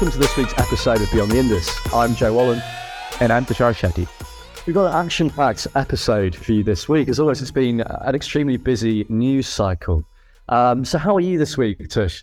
Welcome to this week's episode of Beyond the Indus. I'm Joe Wallen. And I'm Tushar Shetty. We've got an action-packed episode for you this week. As always, it's been an extremely busy news cycle. So how are you this week, Tush?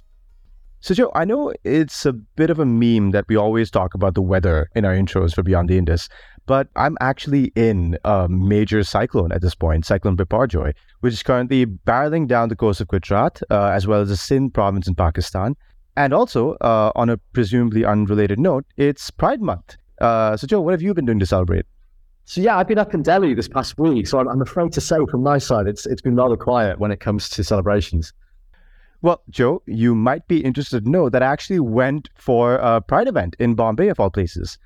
So Joe, I know it's a bit of a meme that we always talk about the weather in our intros for Beyond the Indus, but I'm actually in a major cyclone at this point, Cyclone Biparjoy, which is currently barreling down the coast of Gujarat, as well as the Sindh province in Pakistan. And also, on a presumably unrelated note, it's Pride Month. So Joe, what have you been doing to celebrate? So yeah, I've been up in Delhi this past week, so I'm afraid to say from my side, it's been rather quiet when it comes to celebrations. Well, Joe, you might be interested to know that I actually went for a Pride event in Bombay, of all places.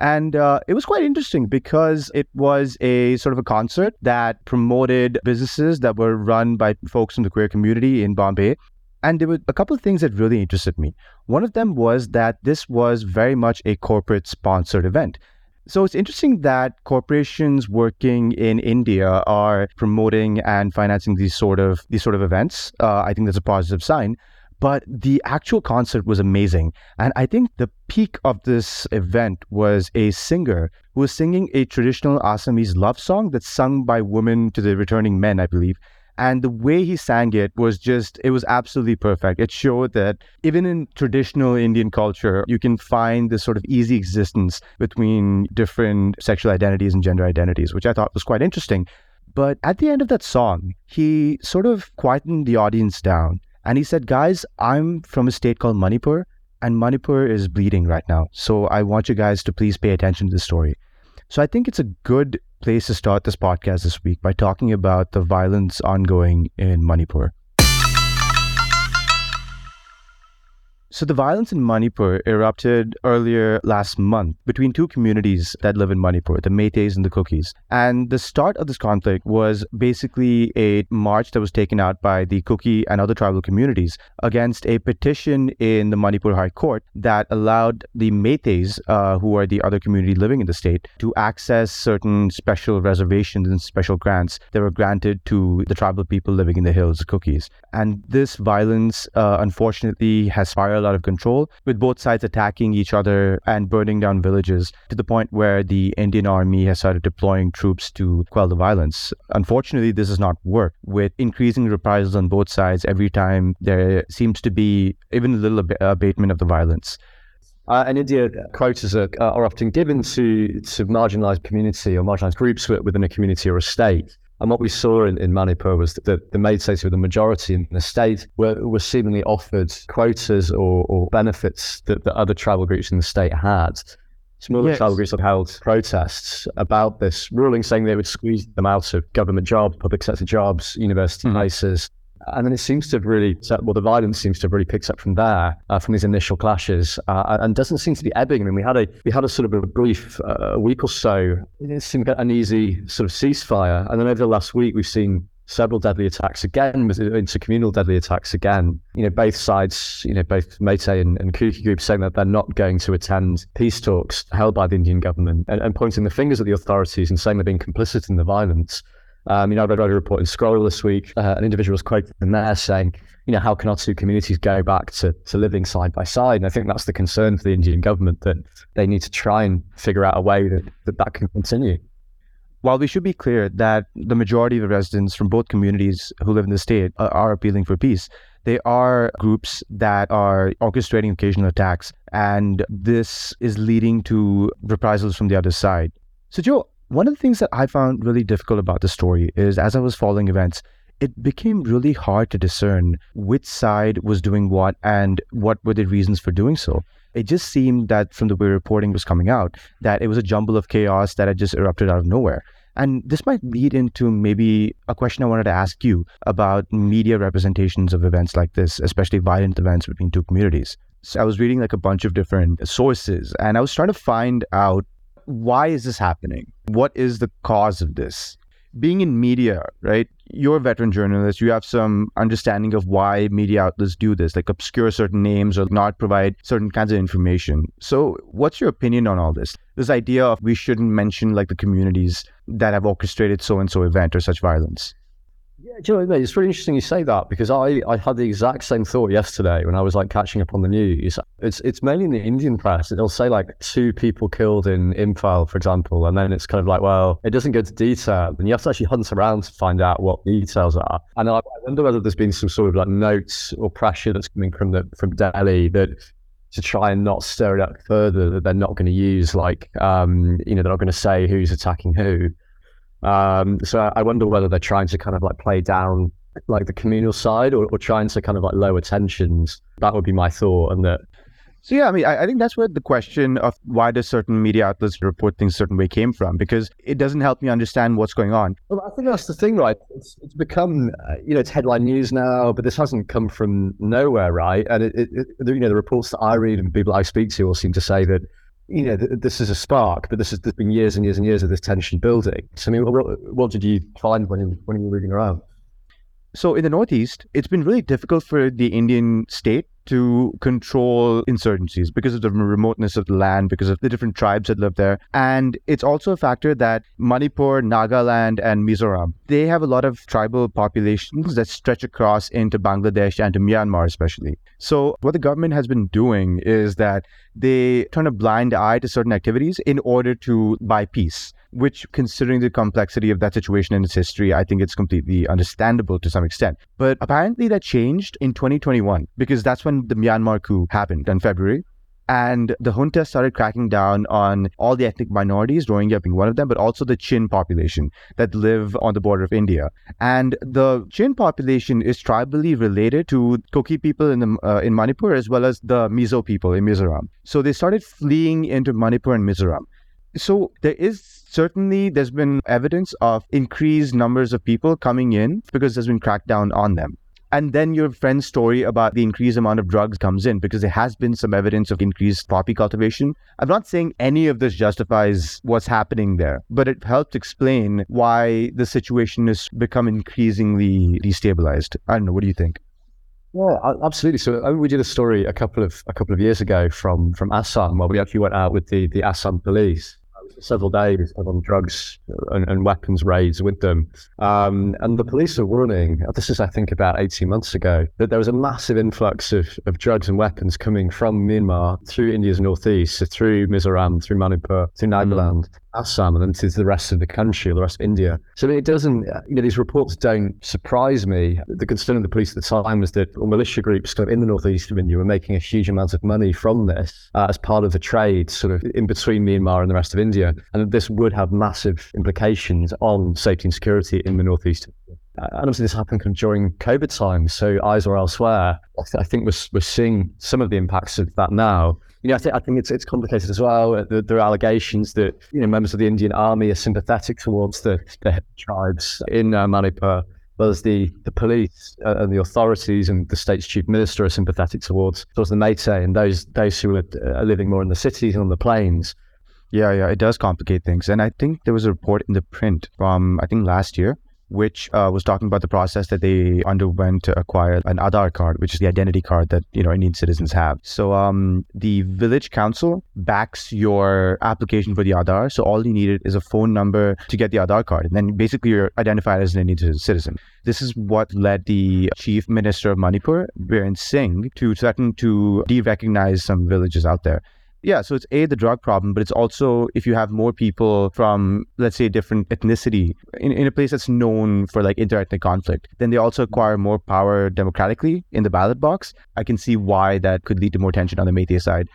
And it was quite interesting because it was a sort of a concert that promoted businesses that were run by folks in the queer community in Bombay. And there were a couple of things that really interested me. One of them was that this was very much a corporate-sponsored event. So it's interesting that corporations working in India are promoting and financing these sort of events. I think that's a positive sign. But the actual concert was amazing. And I think the peak of this event was a singer who was singing a traditional Assamese love song that's sung by women to the returning men, I believe. And the way he sang it was just, it was absolutely perfect. It showed that even in traditional Indian culture, you can find this sort of easy existence between different sexual identities and gender identities, which I thought was quite interesting. But at the end of that song, he sort of quietened the audience down. And he said, guys, I'm from a state called Manipur, and Manipur is bleeding right now. So I want you guys to please pay attention to this story. So I think it's a good place to start this podcast this week by talking about the violence ongoing in Manipur. So the violence in Manipur erupted earlier last month between two communities that live in Manipur, the Meiteis and the Kukis. And the start of this conflict was basically a march that was taken out by the Kuki and other tribal communities against a petition in the Manipur High Court that allowed the Meiteis, who are the other community living in the state, to access certain special reservations and special grants that were granted to the tribal people living in the hills, the Kukis. And this violence, unfortunately, has spiraled out of control, with both sides attacking each other and burning down villages to the point where the Indian army has started deploying troops to quell the violence. Unfortunately, this has not worked, with increasing reprisals on both sides every time there seems to be even a little abatement of the violence. In India, quotas are often given to marginalized community or marginalized groups within a community or a state. And what we saw in Manipur was that the Meitei, who were the majority in the state, were seemingly offered quotas or benefits that other tribal groups in the state had. Smaller tribal groups have held protests about this ruling, saying they would squeeze them out of government jobs, public sector jobs, university places. And then it seems to have really, the violence seems to have really picked up from there, from these initial clashes, and doesn't seem to be ebbing. I mean, we had a sort of a brief week or so. It seemed to get an easy sort of ceasefire. And then over the last week, we've seen several deadly attacks again, intercommunal deadly attacks again. Both sides, both Meitei and Kuki groups saying that they're not going to attend peace talks held by the Indian government and pointing the fingers at the authorities and saying they've been complicit in the violence. I read a report in Scroll this week, an individual was quoted in there saying, how can our two communities go back to living side by side? And I think that's the concern for the Indian government, that they need to try and figure out a way that can continue. While we should be clear that the majority of the residents from both communities who live in the state are appealing for peace, they are groups that are orchestrating occasional attacks, and this is leading to reprisals from the other side. So Joe, one of the things that I found really difficult about the story is, as I was following events, it became really hard to discern which side was doing what and what were the reasons for doing so. It just seemed that from the way reporting was coming out, that it was a jumble of chaos that had just erupted out of nowhere. And this might lead into maybe a question I wanted to ask you about media representations of events like this, especially violent events between two communities. So I was reading a bunch of different sources, and I was trying to find out, why is this happening? What is the cause of this? Being in media, right? You're a veteran journalist. You have some understanding of why media outlets do this, obscure certain names or not provide certain kinds of information. So what's your opinion on all this? This idea of we shouldn't mention the communities that have orchestrated so-and-so event or such violence. Yeah, do you know what, mate? It's really interesting you say that, because I had the exact same thought yesterday when I was like catching up on the news. It's mainly in the Indian press. It'll say like 2 people killed in Imphal, for example, and then it's kind of like, well, it doesn't go to detail, and you have to actually hunt around to find out what the details are. And I wonder whether there's been some sort of like notes or pressure that's coming from Delhi that to try and not stir it up further, that they're not going to use like they're not going to say who's attacking who. So I wonder whether they're trying to kind of like play down like the communal side or trying to kind of like lower tensions. That would be my thought. And that. So yeah, I mean, I think that's where the question of why does certain media outlets report things a certain way came from, because it doesn't help me understand what's going on. Well, I think that's the thing, right? It's become, it's headline news now, but this hasn't come from nowhere, right? And the reports that I read and people I speak to all seem to say that, this is a spark, but there's been years and years and years of this tension building. So, I mean, what did you find when you were reading around? So in the Northeast, it's been really difficult for the Indian state to control insurgencies because of the remoteness of the land, because of the different tribes that live there. And it's also a factor that Manipur, Nagaland, and Mizoram, they have a lot of tribal populations that stretch across into Bangladesh and to Myanmar especially. So what the government has been doing is that they turn a blind eye to certain activities in order to buy peace, which, considering the complexity of that situation and its history, I think it's completely understandable to some extent. But apparently that changed in 2021, because that's when the Myanmar coup happened in February. And the junta started cracking down on all the ethnic minorities, Rohingya being one of them, but also the Chin population that live on the border of India. And the Chin population is tribally related to Kuki people in Manipur, as well as the Mizo people in Mizoram. So they started fleeing into Manipur and Mizoram. So there's been evidence of increased numbers of people coming in because there's been crackdown on them. And then your friend's story about the increased amount of drugs comes in, because there has been some evidence of increased poppy cultivation. I'm not saying any of this justifies what's happening there, but it helps explain why the situation has become increasingly destabilized. I don't know. What do you think? Yeah, absolutely. So we did a story a couple of years ago from Assam, where we actually went out with the Assam police. Several days on drugs and weapons raids with them. And the police are warning, this is I think about 18 months ago, that there was a massive influx of drugs and weapons coming from Myanmar through India's northeast, so through Mizoram, through Manipur, through Nagaland, Assam, and then to the rest of the country, the rest of India. So it doesn't, these reports don't surprise me. The concern of the police at the time was that militia groups kind of in the northeast of India were making a huge amount of money from this as part of the trade sort of in between Myanmar and the rest of India, and that this would have massive implications on safety and security in the northeast. And obviously this happened kind of during COVID times, so eyes were elsewhere. I think we're seeing some of the impacts of that now. I think it's complicated as well. There are allegations that members of the Indian army are sympathetic towards the tribes in Manipur, whereas the police and the authorities and the state's chief minister are sympathetic towards the Meitei and those who are living more in the cities and on the plains. Yeah, it does complicate things. And I think there was a report in the print from I think last year, which was talking about the process that they underwent to acquire an Aadhaar card, which is the identity card that Indian citizens have. So the village council backs your application for the Aadhaar. So all you needed is a phone number to get the Aadhaar card. And then basically you're identified as an Indian citizen. This is what led the chief minister of Manipur, Beyond Singh, to threaten to de-recognize some villages out there. Yeah, so it's the drug problem, but it's also if you have more people from, let's say, different ethnicity in a place that's known for like interethnic conflict, then they also acquire more power democratically in the ballot box. I can see why that could lead to more tension on the Meitei side.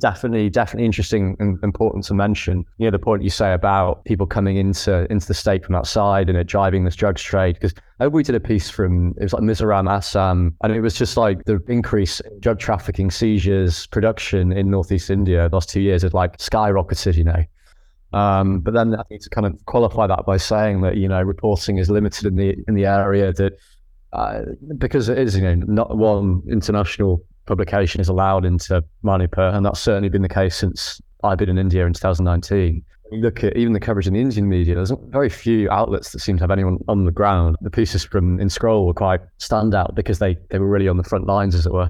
Definitely interesting and important to mention. The point you say about people coming into the state from outside and driving this drugs trade, because we did a piece from, it was like Mizoram, Assam, and it was just like the increase in drug trafficking, seizures, production in Northeast India the last 2 years had like skyrocketed, But then I need to kind of qualify that by saying that, reporting is limited in the area that, because it is, not one international publication is allowed into Manipur, and that's certainly been the case since I've been in India in 2019. You look at even the coverage in the Indian media, there's very few outlets that seem to have anyone on the ground. The pieces from In Scroll were quite standout because they were really on the front lines, as it were.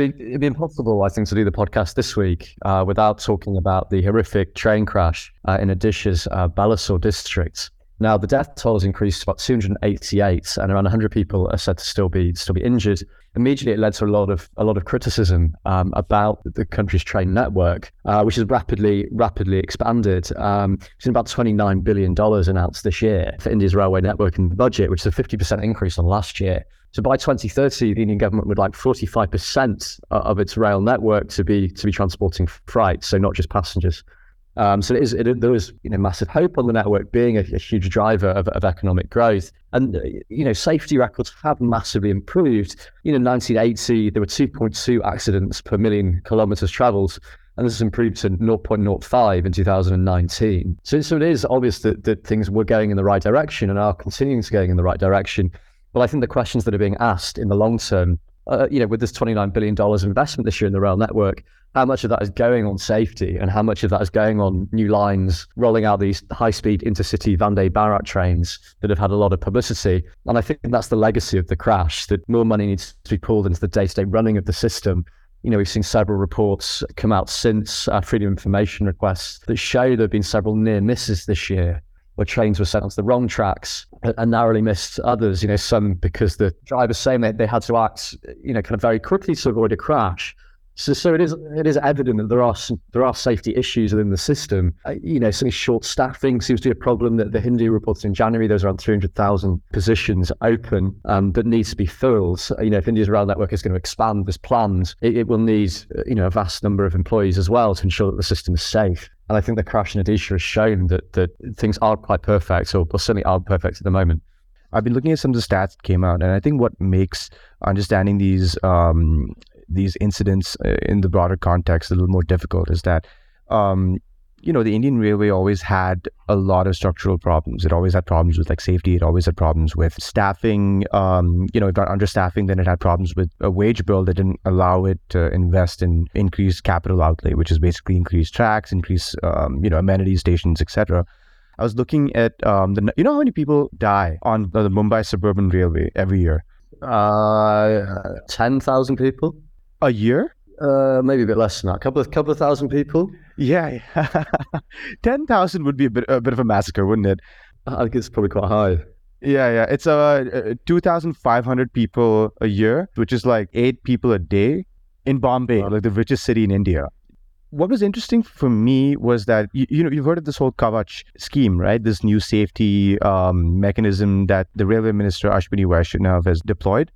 It'd be impossible, I think, to do the podcast this week without talking about the horrific train crash in Odisha's Balasore district. Now, the death toll has increased to about 288, and around 100 people are said to still be injured. Immediately, it led to a lot of criticism about the country's train network, which has rapidly expanded. It's about $29 billion announced this year for India's railway network in the budget, which is a 50% increase on last year. So by 2030, the Indian government would like 45% of its rail network to be transporting freight, so not just passengers. So there is massive hope on the network being a huge driver of economic growth. And, safety records have massively improved. In 1980, there were 2.2 accidents per million kilometers traveled, and this has improved to 0.05 in 2019. So it is obvious that things were going in the right direction and are continuing to going in the right direction. But I think the questions that are being asked in the long term, with this $29 billion investment this year in the rail network, how much of that is going on safety and how much of that is going on new lines, rolling out these high-speed intercity Vande Bharat trains that have had a lot of publicity. And I think that's the legacy of the crash, that more money needs to be pulled into the day-to-day running of the system. We've seen several reports come out since our Freedom of Information requests that show there have been several near misses this year, where trains were sent onto the wrong tracks and narrowly missed others, some because the drivers saying that they had to act, kind of very quickly to avoid a crash. So it is evident that there are safety issues within the system. Some short staffing seems to be a problem. That the Hindu reported in January, there's around 300,000 positions open that needs to be filled. So, if India's rail network is going to expand as planned, it will need a vast number of employees as well to ensure that the system is safe. And I think the crash in Odisha has shown that things aren't quite perfect, or certainly aren't perfect at the moment. I've been looking at some of the stats that came out, and I think what makes understanding these incidents in the broader context a little more difficult is that, the Indian Railway always had a lot of structural problems. It always had problems with safety. It always had problems with staffing. It got understaffing. Then it had problems with a wage bill that didn't allow it to invest in increased capital outlay, which is basically increased tracks, increased amenities, stations, etc. I was looking at how many people die on the Mumbai suburban railway every year? 10,000 people. A year? Maybe a bit less than that. A couple of thousand people. Yeah. 10,000 would be a bit of a massacre, wouldn't it? I think it's probably quite high. Yeah. It's 2,500 people a year, which is 8 people a day in Bombay, wow, the richest city in India. What was interesting for me was that, you've heard of this whole Kavach scheme, right? This new safety mechanism that the railway minister Ashwini Vaishnav has deployed.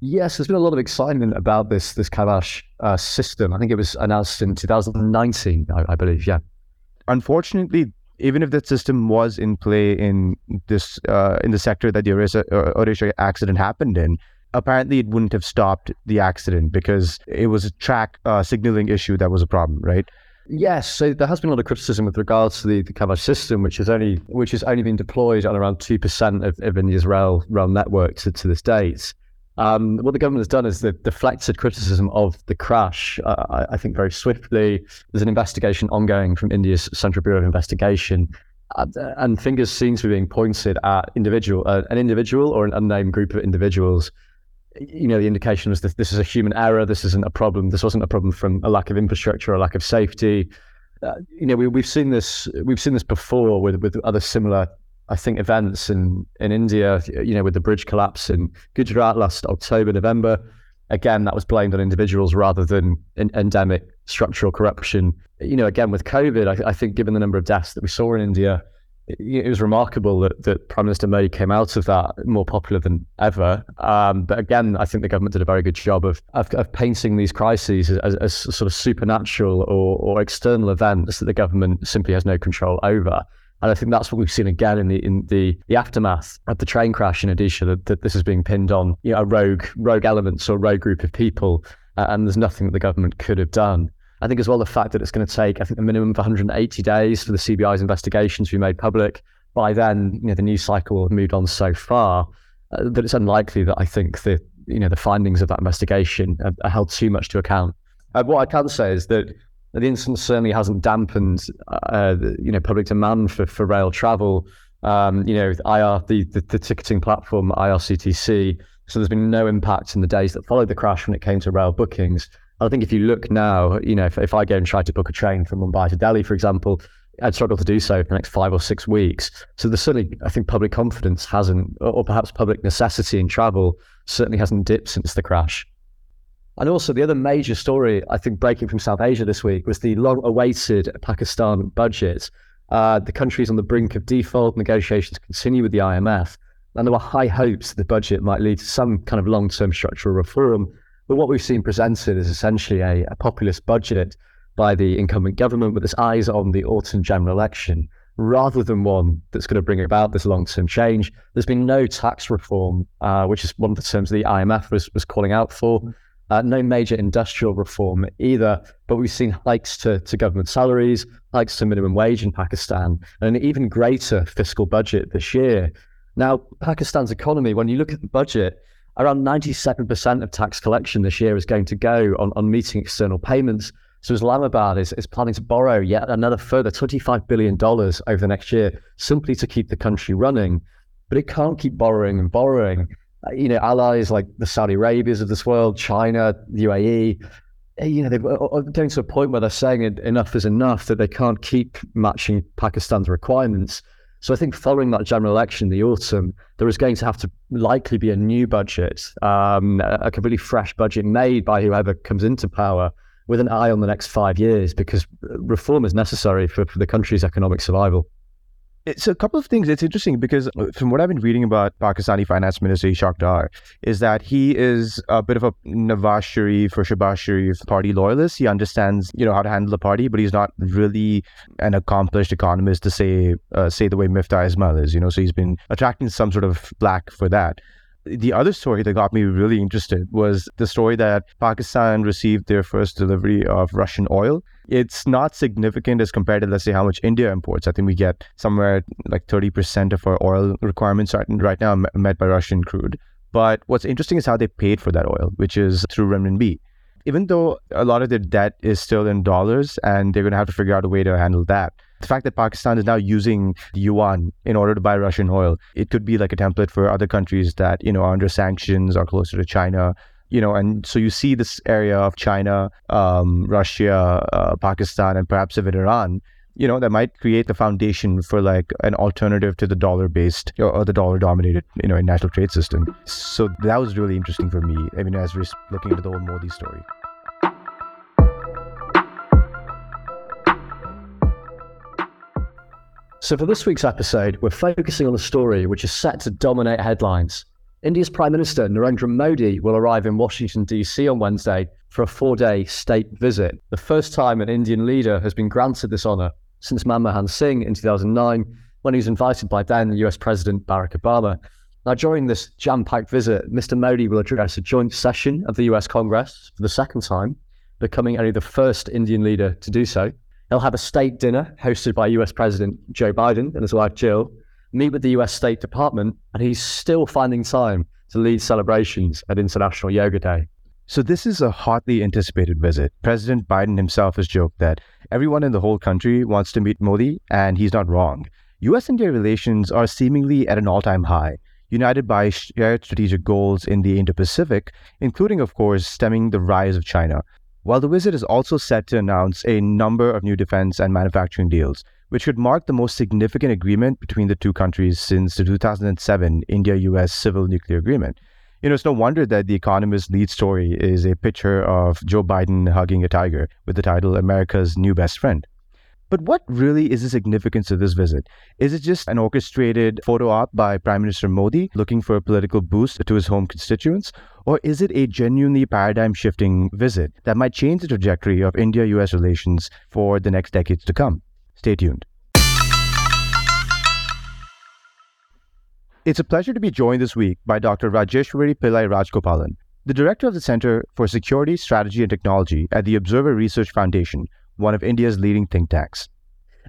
Yes, there's been a lot of excitement about this Kavach system. I think it was announced in 2019, I believe, yeah. Unfortunately, even if that system was in play in this in the sector that the Odisha accident happened in, apparently it wouldn't have stopped the accident because it was a track signaling issue that was a problem, right? Yes, so there has been a lot of criticism with regards to the Kavach system, which has only been deployed on around 2% of India's rail network to this date. What the government has done is they've deflected criticism of the crash, I think, very swiftly. There's an investigation ongoing from India's Central Bureau of Investigation, and fingers seem to be being pointed at an individual or an unnamed group of individuals. The indication was that this is a human error, this isn't a problem, this wasn't a problem from a lack of infrastructure or a lack of safety. We've seen this before with other similar, I think, events in India, with the bridge collapse in Gujarat last October, November. Again, that was blamed on individuals rather than endemic structural corruption. Again, with COVID, I think given the number of deaths that we saw in India, it was remarkable that Prime Minister Modi came out of that more popular than ever. But again, I think the government did a very good job of painting these crises as sort of supernatural or external events that the government simply has no control over. And I think that's what we've seen again in the aftermath of the train crash in Odisha, that this is being pinned on rogue elements or rogue group of people, and there's nothing that the government could have done. I think as well the fact that it's going to take, I think, a minimum of 180 days for the CBI's investigation to be made public. By then, the news cycle will have moved on so far that it's unlikely that I think the findings of that investigation are held too much to account. What I can say is that the incident certainly hasn't dampened public demand for rail travel. The ticketing platform IRCTC So there's been no impact in the days that followed the crash when it came to rail bookings. I think if you look now, you know, if I go and try to book a train from Mumbai to Delhi, for example, I'd struggle to do so for the next 5 or 6 weeks. So there's certainly, I think, public confidence hasn't, or perhaps public necessity in travel certainly hasn't dipped since the crash. And also the other major story, I think, breaking from South Asia this week was the long-awaited Pakistan budget. The country's on the brink of default, negotiations continue with the IMF, and there were high hopes that the budget might lead to some kind of long-term structural reform. But what we've seen presented is essentially a populist budget by the incumbent government with its eyes on the autumn general election, rather than one that's going to bring about this long-term change. There's been no tax reform, which is one of the terms the IMF was calling out for. No major industrial reform either, but we've seen hikes to government salaries, hikes to minimum wage in Pakistan, and an even greater fiscal budget this year. Now, Pakistan's economy, when you look at the budget, around 97% of tax collection this year is going to go on meeting external payments. So Islamabad is planning to borrow yet another further $25 billion over the next year simply to keep the country running. But it can't keep borrowing and borrowing. You know, allies like the Saudi Arabias of this world, China, UAE, you know, they're going to a point where they're saying enough is enough, that they can't keep matching Pakistan's requirements. So I think following that general election in the autumn, there is going to have to likely be a new budget, a completely fresh budget made by whoever comes into power, with an eye on the next 5 years, because reform is necessary for the country's economic survival. It's a couple of things. It's interesting because from what I've been reading about Pakistani Finance Minister Ishaq Dar is that he is a bit of a Nawaz Sharif or Shehbaz Sharif party loyalist. He understands, you know, how to handle the party, but he's not really an accomplished economist to say the way Miftah Ismail is, you know, so he's been attracting some sort of flack for that. The other story that got me really interested was the story that Pakistan received their first delivery of Russian oil. It's not significant as compared to, let's say, how much India imports. I think we get somewhere like 30% of our oil requirements right now met by Russian crude. But what's interesting is how they paid for that oil, which is through renminbi. Even though a lot of their debt is still in dollars and they're going to have to figure out a way to handle that. The fact that Pakistan is now using yuan in order to buy Russian oil, it could be like a template for other countries that, you know, are under sanctions or closer to China, you know, and so you see this area of China, Russia, Pakistan, and perhaps even Iran, you know, that might create the foundation for like an alternative to the dollar-based or the dollar-dominated, you know, international trade system. So that was really interesting for me, I mean, as we're looking into the whole Modi story. So for this week's episode, we're focusing on a story which is set to dominate headlines. India's Prime Minister Narendra Modi will arrive in Washington, D.C. on Wednesday for a 4-day state visit, the first time an Indian leader has been granted this honour since Manmohan Singh in 2009, when he was invited by then US President Barack Obama. Now, during this jam-packed visit, Mr. Modi will address a joint session of the US Congress for the second time, becoming only the first Indian leader to do so. They'll have a state dinner hosted by US President Joe Biden and his wife Jill, meet with the US State Department, and he's still finding time to lead celebrations at International Yoga Day. So this is a hotly anticipated visit. President Biden himself has joked that everyone in the whole country wants to meet Modi, and he's not wrong. US-India relations are seemingly at an all-time high, united by shared strategic goals in the Indo-Pacific, including, of course, stemming the rise of China. While the visit is also set to announce a number of new defense and manufacturing deals, which could mark the most significant agreement between the two countries since the 2007 India-US Civil Nuclear Agreement. You know, it's no wonder that The Economist's lead story is a picture of Joe Biden hugging a tiger with the title America's New Best Friend. But what really is the significance of this visit? Is it just an orchestrated photo op by Prime Minister Modi looking for a political boost to his home constituents? Or is it a genuinely paradigm-shifting visit that might change the trajectory of India-US relations for the next decades to come? Stay tuned. It's a pleasure to be joined this week by Dr. Rajeshwari Pillai Rajgopalan, the director of the Center for Security, Strategy and Technology at the Observer Research Foundation, one of India's leading think tanks.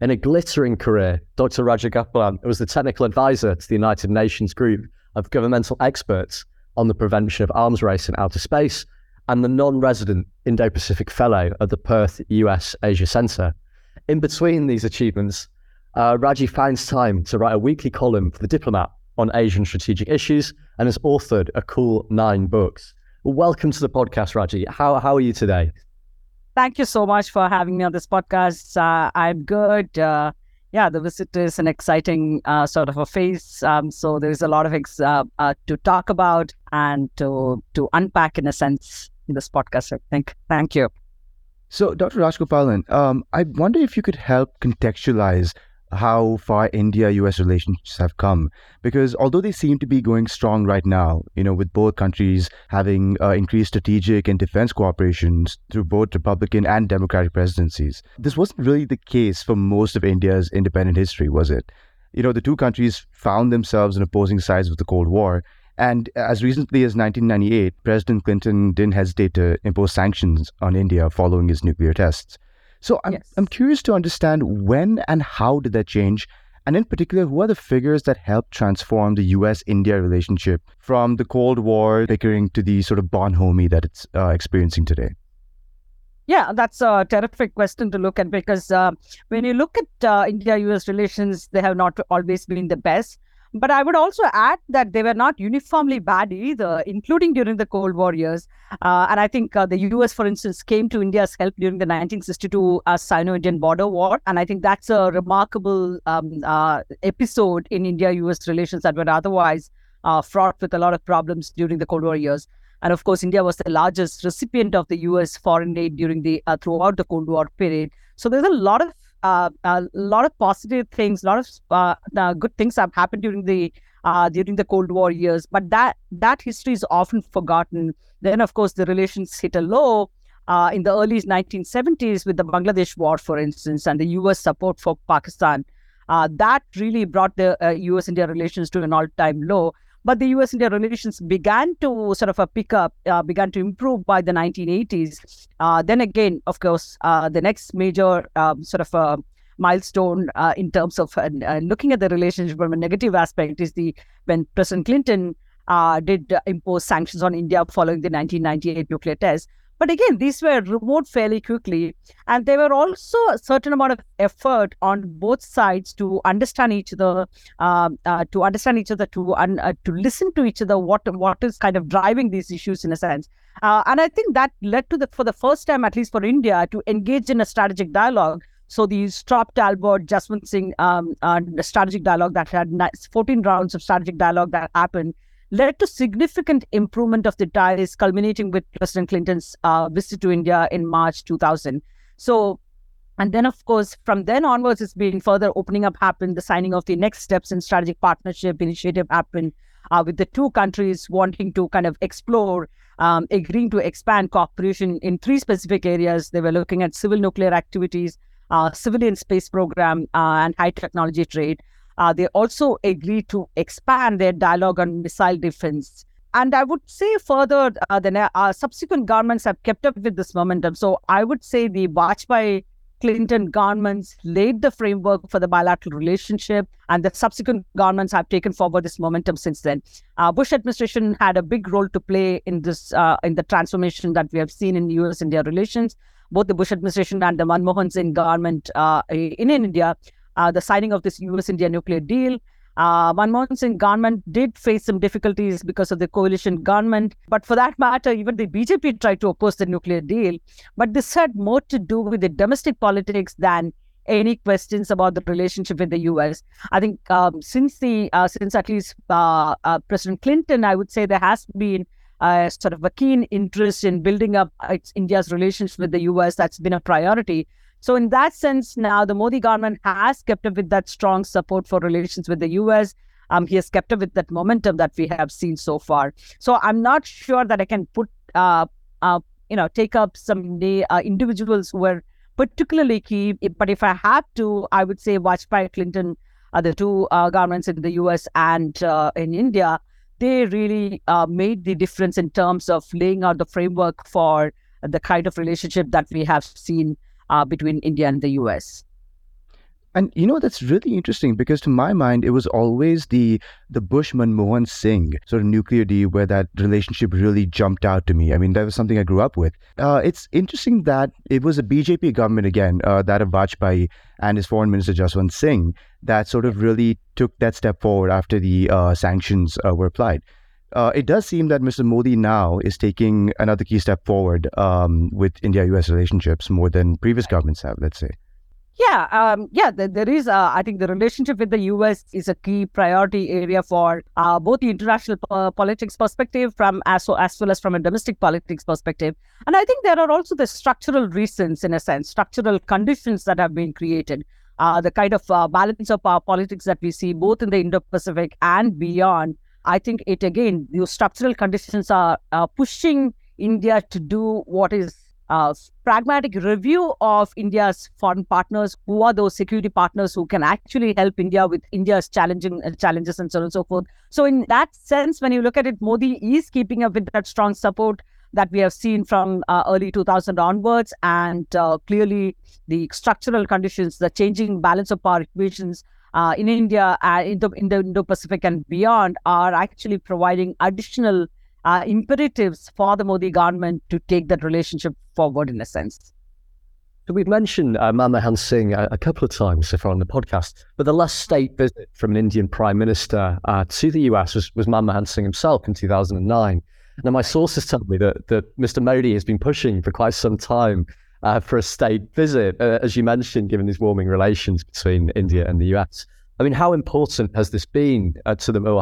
In a glittering career, Dr. Rajgopalan was the technical advisor to the United Nations group of governmental experts on the prevention of arms race in outer space and the non-resident Indo-Pacific fellow at the Perth US Asia Centre. In between these achievements, Raji finds time to write a weekly column for The Diplomat on Asian strategic issues and has authored a cool 9 books. Welcome to the podcast, Raji. How are you today? Thank you so much for having me on this podcast. I'm good. The visit is an exciting sort of a phase. So there's a lot of to talk about and to unpack in a sense in this podcast, I think. Thank you. So, Dr. Rajgopalan, I wonder if you could help contextualize how far India-US relationships have come. Because although they seem to be going strong right now, with both countries having increased strategic and defense cooperations through both Republican and Democratic presidencies, this wasn't really the case for most of India's independent history, was it? The two countries found themselves on opposing sides of the Cold War. And as recently as 1998, President Clinton didn't hesitate to impose sanctions on India following his nuclear tests. So I'm curious to understand when and how did that change? And in particular, who are the figures that helped transform the US-India relationship from the Cold War bickering to the sort of bonhomie that it's experiencing today? Yeah, that's a terrific question to look at, because when you look at India-US relations, they have not always been the best. But I would also add that they were not uniformly bad either, including during the Cold War years. And I think the US, for instance, came to India's help during the 1962 Sino-Indian border war. And I think that's a remarkable episode in India-US relations that were otherwise fraught with a lot of problems during the Cold War years. And of course, India was the largest recipient of the US foreign aid during the throughout the Cold War period. So there's a lot of positive things, a lot of good things have happened during the Cold War years, but that history is often forgotten. Then, of course, the relations hit a low in the early 1970s with the Bangladesh war, for instance, and the U.S. support for Pakistan. That really brought the U.S.-India relations to an all-time low. But the US-India relations began to sort of pick up, began to improve by the 1980s. Then again, of course, the next major milestone in terms of looking at the relationship from a negative aspect is when President Clinton did impose sanctions on India following the 1998 nuclear test. But again, these were removed fairly quickly. And there were also a certain amount of effort on both sides to understand each other, to listen to each other, what is kind of driving these issues in a sense. And I think that led to for the first time, at least for India, to engage in a strategic dialogue. So the Stop-Talbot, Jaswant Singh strategic dialogue that had 14 rounds of strategic dialogue that happened led to significant improvement of the ties, culminating with President Clinton's visit to India in March 2000. So, and then, of course, from then onwards, it's been further opening up happened. The signing of the Next Steps in Strategic Partnership Initiative happened with the two countries wanting to kind of explore, agreeing to expand cooperation in 3 specific areas. They were looking at civil nuclear activities, civilian space program, and high technology trade. They also agreed to expand their dialogue on missile defense. And I would say further, subsequent governments have kept up with this momentum. So I would say the Vajpayee-Clinton governments laid the framework for the bilateral relationship, and the subsequent governments have taken forward this momentum since then. Bush administration had a big role to play in this in the transformation that we have seen in US-India relations. Both the Bush administration and the Manmohan Singh government in India, the signing of this US-India nuclear deal. Manmohan Singh government did face some difficulties because of the coalition government. But for that matter, even the BJP tried to oppose the nuclear deal. But this had more to do with the domestic politics than any questions about the relationship with the US. I think since President Clinton, I would say there has been sort of a keen interest in building up India's relations with the US. That's been a priority. So in that sense, now the Modi government has kept up with that strong support for relations with the US. He has kept up with that momentum that we have seen so far. So I'm not sure that I can take up some individuals who were particularly key. But if I had to, I would say Vajpayee, Clinton, the two governments in the US and in India, they really made the difference in terms of laying out the framework for the kind of relationship that we have seen between India and the US. And that's really interesting, because to my mind, it was always the Bush-Manmohan Singh sort of nuclear deal where that relationship really jumped out to me. I mean, that was something I grew up with. It's interesting that it was a BJP government again, that of Vajpayee and his foreign minister Jaswant Singh, that sort of really took that step forward after the sanctions were applied. It does seem that Mr. Modi now is taking another key step forward with India-US relationships more than previous governments have, let's say. Yeah, there is, I think the relationship with the US is a key priority area for both the international politics perspective from as well as from a domestic politics perspective. And I think there are also the structural reasons, in a sense, structural conditions that have been created. The kind of balance of power politics that we see both in the Indo-Pacific and beyond, I think it again, those structural conditions are pushing India to do what is pragmatic review of India's foreign partners, who are those security partners who can actually help India with India's challenges and so on and so forth. So in that sense, when you look at it, Modi is keeping up with that strong support that we have seen from early 2000 onwards, and clearly the structural conditions, the changing balance of power equations in India, in the Indo-Pacific and beyond, are actually providing additional imperatives for the Modi government to take that relationship forward, in a sense. So we've mentioned Manmohan Singh a couple of times so far on the podcast, but the last state visit from an Indian Prime Minister to the US was Manmohan Singh himself in 2009. Now, my sources tell me that Mr. Modi has been pushing for quite some time for a state visit, as you mentioned, given these warming relations between India and the US. I mean, how important has this been how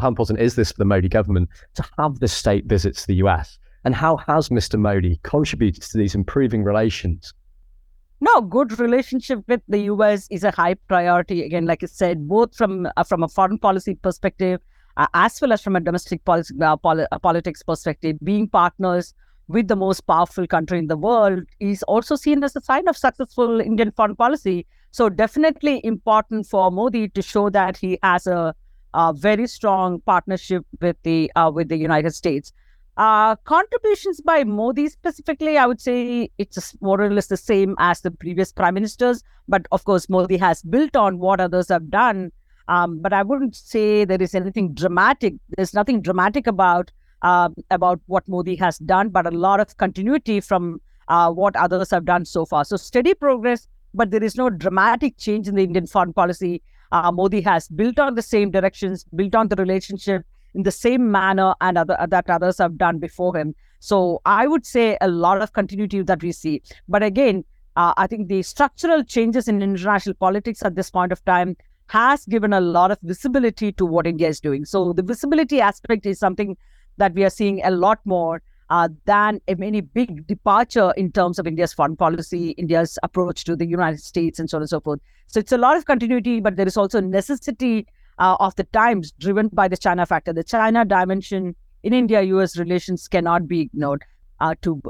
important is this for the Modi government to have this state visit to the US? And how has Mr. Modi contributed to these improving relations? No, good relationship with the US is a high priority. Again, like I said, both from a foreign policy perspective, as well as from a domestic politics perspective, being partners with the most powerful country in the world is also seen as a sign of successful Indian foreign policy. So definitely important for Modi to show that he has a very strong partnership with the United States. Contributions by Modi specifically, I would say it's more or less the same as the previous prime ministers. But of course, Modi has built on what others have done. But I wouldn't say there is anything dramatic. There's nothing dramatic about what Modi has done, but a lot of continuity from what others have done so far. So steady progress, but there is no dramatic change in the Indian foreign policy. Modi has built on the same directions, built on the relationship in the same manner and that others have done before him. So I would say a lot of continuity that we see. But again, I think the structural changes in international politics at this point of time has given a lot of visibility to what India is doing. So the visibility aspect is something that we are seeing a lot more than any big departure in terms of India's foreign policy, India's approach to the United States, and so on and so forth. So it's a lot of continuity, but there is also necessity of the times driven by the China factor. The China dimension in India-US relations cannot be ignored. To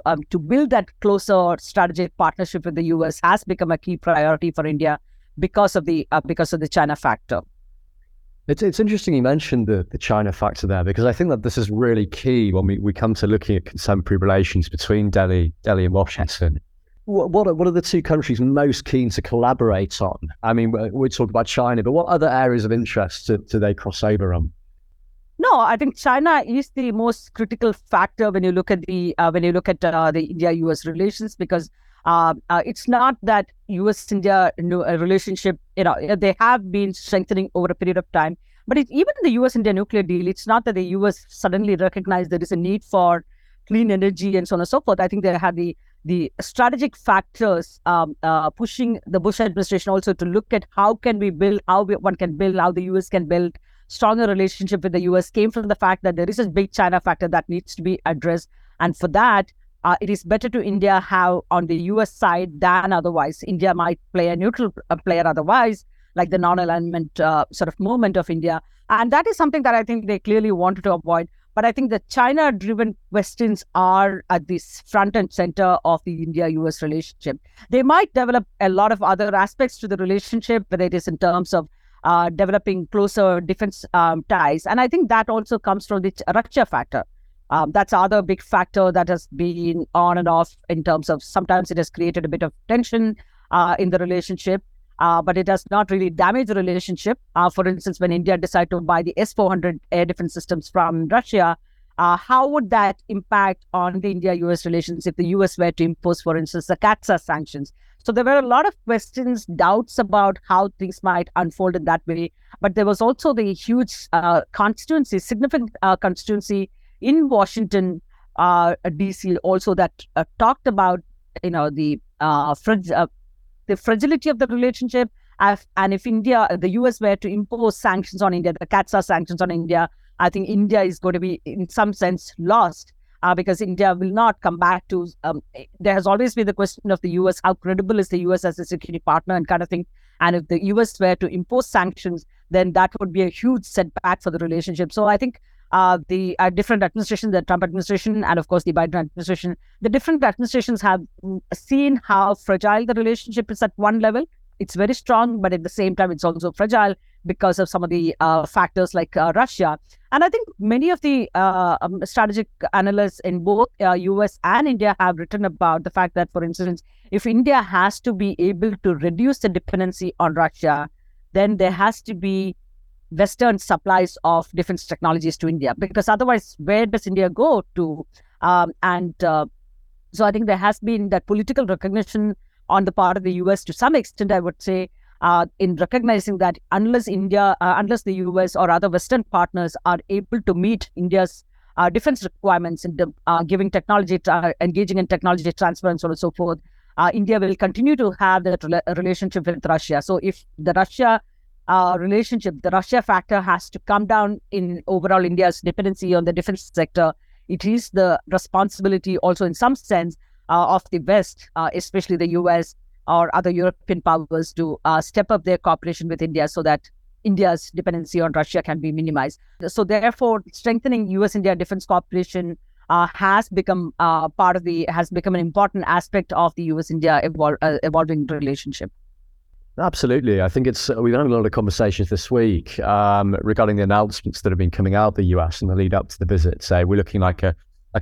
build that closer strategic partnership with the US has become a key priority for India because of the China factor. It's interesting you mentioned the China factor there, because I think that this is really key when we come to looking at contemporary relations between Delhi and Washington. What are the two countries most keen to collaborate on? I mean, we talk about China, but what other areas of interest do they cross over on? No, I think China is the most critical factor when you look at the India-US relations, because it's not that US-India relationship, they have been strengthening over a period of time. But even in the US-India nuclear deal, it's not that the US suddenly recognized there is a need for clean energy and so on and so forth. I think they had the strategic factors pushing the Bush administration also to look at how the US can build stronger relationship with the US, came from the fact that there is a big China factor that needs to be addressed. And for that, it is better to India have on the US side than otherwise. India might play a neutral player otherwise, like the non-alignment sort of movement of India. And that is something that I think they clearly wanted to avoid. But I think the China-driven questions are at this front and center of the India-US relationship. They might develop a lot of other aspects to the relationship, whether it is in terms of developing closer defense ties. And I think that also comes from the Russia factor. That's other big factor that has been on and off in terms of sometimes it has created a bit of tension in the relationship, but it has not really damaged the relationship. For instance, when India decided to buy the S-400 air defense systems from Russia, how would that impact on the India-US relations if the US were to impose, for instance, the CATSA sanctions? So there were a lot of questions, doubts about how things might unfold in that way. But there was also the huge constituency, significant constituency in Washington, D.C. also that talked about, you know, the fragility of the relationship. And if India, the U.S. were to impose sanctions on India, the CATSA sanctions on India, I think India is going to be in some sense lost because India will not come back to, there has always been the question of the U.S., how credible is the U.S. as a security partner and kind of thing. And if the U.S. were to impose sanctions, then that would be a huge setback for the relationship. So I think the different administrations, the Trump administration and of course the Biden administration, the different administrations have seen how fragile the relationship is at one level. It's very strong, but at the same time, it's also fragile because of some of the factors like Russia. And I think many of the strategic analysts in both US and India have written about the fact that, for instance, if India has to be able to reduce the dependency on Russia, then there has to be Western supplies of defense technologies to India, because otherwise, where does India go to? So I think there has been that political recognition on the part of the U.S. to some extent, I would say, in recognizing that unless India, unless the U.S. or other Western partners are able to meet India's defense requirements in giving technology, engaging in technology transfer and so on and so forth, India will continue to have that relationship with Russia. So if the Russia relationship, the Russia factor has to come down in overall India's dependency on the defense sector, it is the responsibility also in some sense of the West, especially the US or other European powers, to step up their cooperation with India so that India's dependency on Russia can be minimized. So therefore, strengthening US-India defense cooperation has become an important aspect of the US-India evolving relationship. Absolutely. I think we've had a lot of conversations this week regarding the announcements that have been coming out of the US in the lead up to the visit. So we're looking like a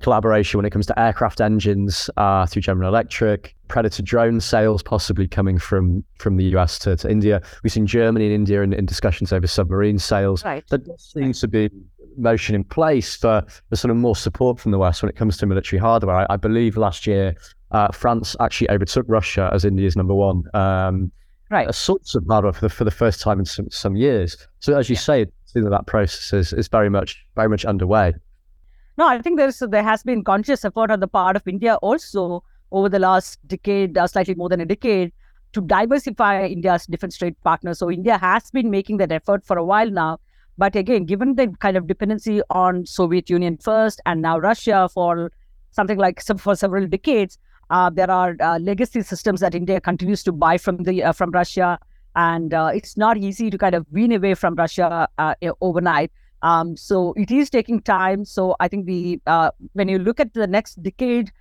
collaboration when it comes to aircraft engines through General Electric, Predator drone sales possibly coming from the US to India. We've seen Germany and India in discussions over submarine sales. Right. There does seem to be motion in place for sort of more support from the West when it comes to military hardware. I believe last year France actually overtook Russia as India's number one sorts of hardware for the first time in some years. So as you say, that process is very much underway. No, I think there has been conscious effort on the part of India also over the last decade, slightly more than a decade, to diversify India's defense trade partners. So India has been making that effort for a while now. But again, given the kind of dependency on Soviet Union first and now Russia for several decades, there are legacy systems that India continues to buy from Russia. And it's not easy to kind of wean away from Russia overnight. So it is taking time. So I think when you look at the next decade,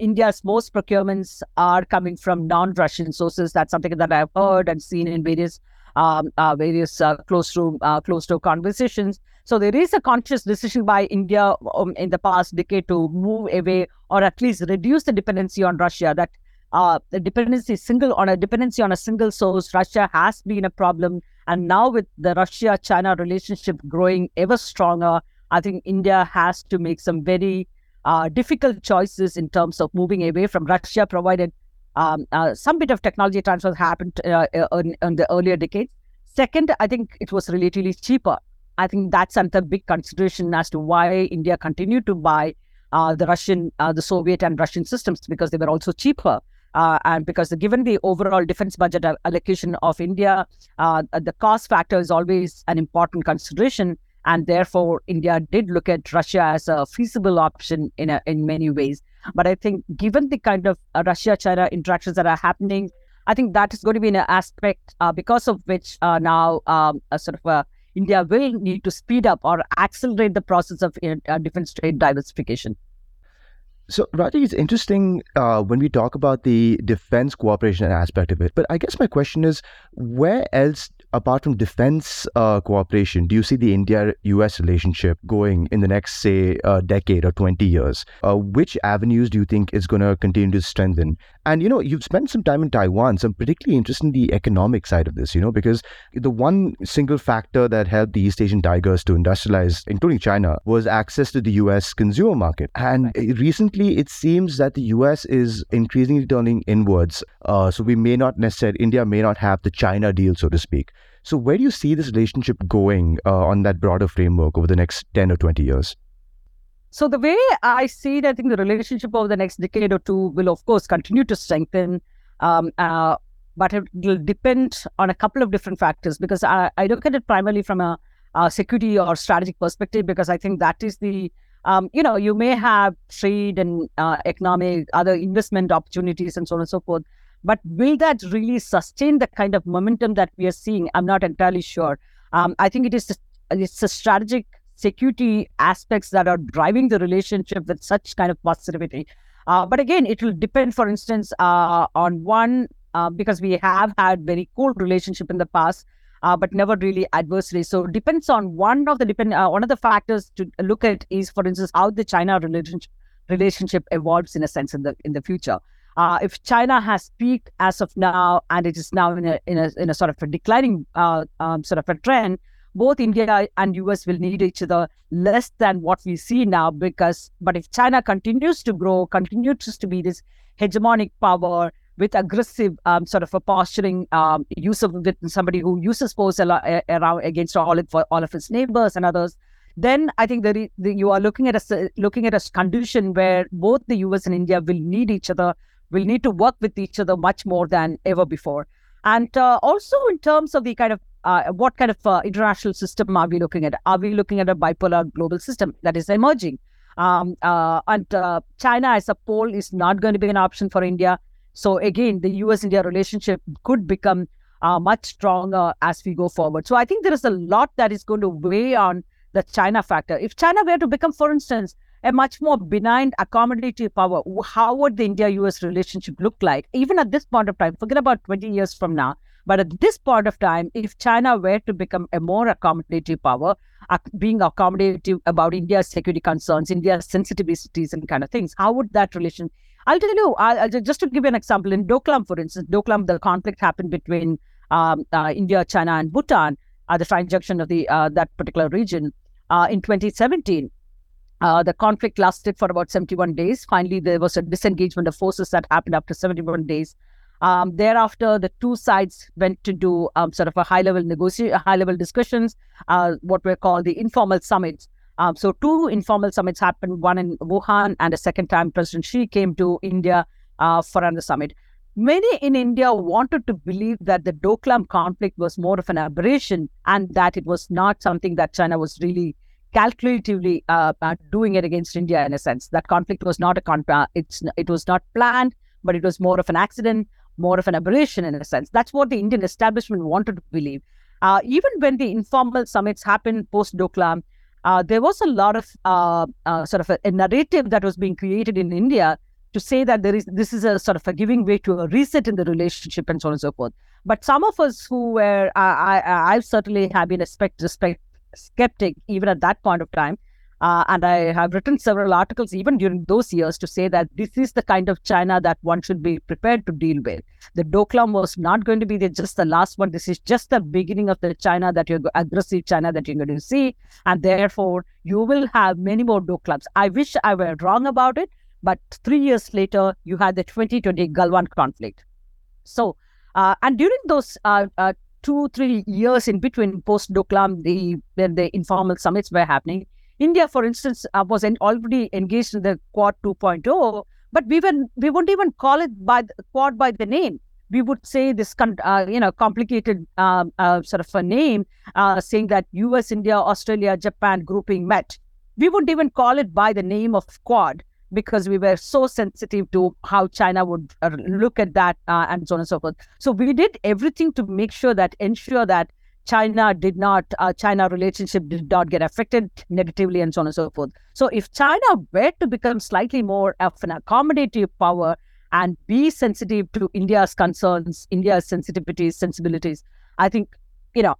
India's most procurements are coming from non-Russian sources. That's something that I've heard and seen in various closed-door conversations. So there is a conscious decision by India in the past decade to move away or at least reduce the dependency on Russia. That dependency on a single source, Russia has been a problem. And now with the Russia-China relationship growing ever stronger, I think India has to make some very difficult choices in terms of moving away from Russia, provided some bit of technology transfer happened in the earlier decades. Second, I think it was relatively cheaper. I think that's another big consideration as to why India continued to buy the Soviet and Russian systems, because they were also cheaper. And because given the overall defense budget allocation of India, the cost factor is always an important consideration. And therefore, India did look at Russia as a feasible option in many ways. But I think given the kind of Russia-China interactions that are happening, I think that is going to be an aspect because of which India will need to speed up or accelerate the process of defense trade diversification. So, Raji, it's interesting when we talk about the defense cooperation aspect of it. But I guess my question is, where else, apart from defense cooperation, do you see the India-US relationship going in the next, say, decade or 20 years? Which avenues do you think is going to continue to strengthen? And, you know, you've spent some time in Taiwan, so I'm particularly interested in the economic side of this, you know, because the one single factor that helped the East Asian tigers to industrialize, including China, was access to the US consumer market. And recently, it seems that the US is increasingly turning inwards. So India may not have the China deal, so to speak. So where do you see this relationship going on that broader framework over the next 10 or 20 years? So the way I see it, I think the relationship over the next decade or two will, of course, continue to strengthen, but it will depend on a couple of different factors, because I look at it primarily from a security or strategic perspective, because I think that is the, you may have trade and economic, other investment opportunities and so on and so forth. But will that really sustain the kind of momentum that we are seeing? I'm not entirely sure. I think it's a strategic security aspects that are driving the relationship with such kind of positivity. But again, it will depend, for instance, on one, because we have had very cold relationship in the past, but never really adversary. So depends on one of the factors to look at is, for instance, how the China relationship evolves in a sense in the future. If China has peaked as of now, and it is now in a sort of a declining sort of a trend, both India and US will need each other less than what we see now. But if China continues to grow, continues to be this hegemonic power with aggressive sort of a posturing, somebody who uses force around against all of his neighbors and others, then I think that you are looking at a condition where both the US and India will need each other, will need to work with each other much more than ever before. And also in terms of the kind of what kind of international system are we looking at? Are we looking at a bipolar global system that is emerging? And China as a pole is not going to be an option for India. So again, the US-India relationship could become much stronger as we go forward. So I think there is a lot that is going to weigh on the China factor. If China were to become, for instance, a much more benign, accommodative power, how would the India-US relationship look like? Even at this point of time, forget about 20 years from now, but at this point of time, if China were to become a more accommodative power, being accommodative about India's security concerns, India's sensitivities and kind of things, how would that relation... I'll tell you, just to give you an example, in Doklam, for instance, the conflict happened between India, China and Bhutan at the triangle of that particular region in 2017. The conflict lasted for about 71 days. Finally, there was a disengagement of forces that happened after 71 days. Thereafter, the two sides went to do sort of a high-level discussions, what were called the informal summits. So two informal summits happened, one in Wuhan, and a second time President Xi came to India for another summit. Many in India wanted to believe that the Doklam conflict was more of an aberration and that it was not something that China was really calculatively doing it against India in a sense. That conflict was not it was not planned, but it was more of an accident, more of an aberration in a sense. That's what the Indian establishment wanted to believe. Even when the informal summits happened post-Doklam, there was a lot of sort of a narrative that was being created in India to say that this is a sort of a giving way to a reset in the relationship and so on and so forth. But some of us who were, I certainly have been a skeptic even at that point of time. And I have written several articles even during those years to say that this is the kind of China that one should be prepared to deal with. The Doklam was not going to be just the last one. This is just the beginning of the China aggressive China that you're going to see. And therefore, you will have many more Doklams. I wish I were wrong about it. But 3 years later, you had the 2020 Galwan conflict. So, and during those 2-3 years in between post-Doklam, when the informal summits were happening, India, for instance, was already engaged in the Quad 2.0, but we wouldn't even call it by the Quad by the name. We would say this complicated sort of a name, saying that US, India, Australia, Japan grouping met. We wouldn't even call it by the name of Quad because we were so sensitive to how China would look at that and so on and so forth. So we did everything to make sure that China relationship did not get affected negatively and so on and so forth. So if China were to become slightly more of an accommodative power and be sensitive to India's concerns, India's sensitivities, sensibilities, I think,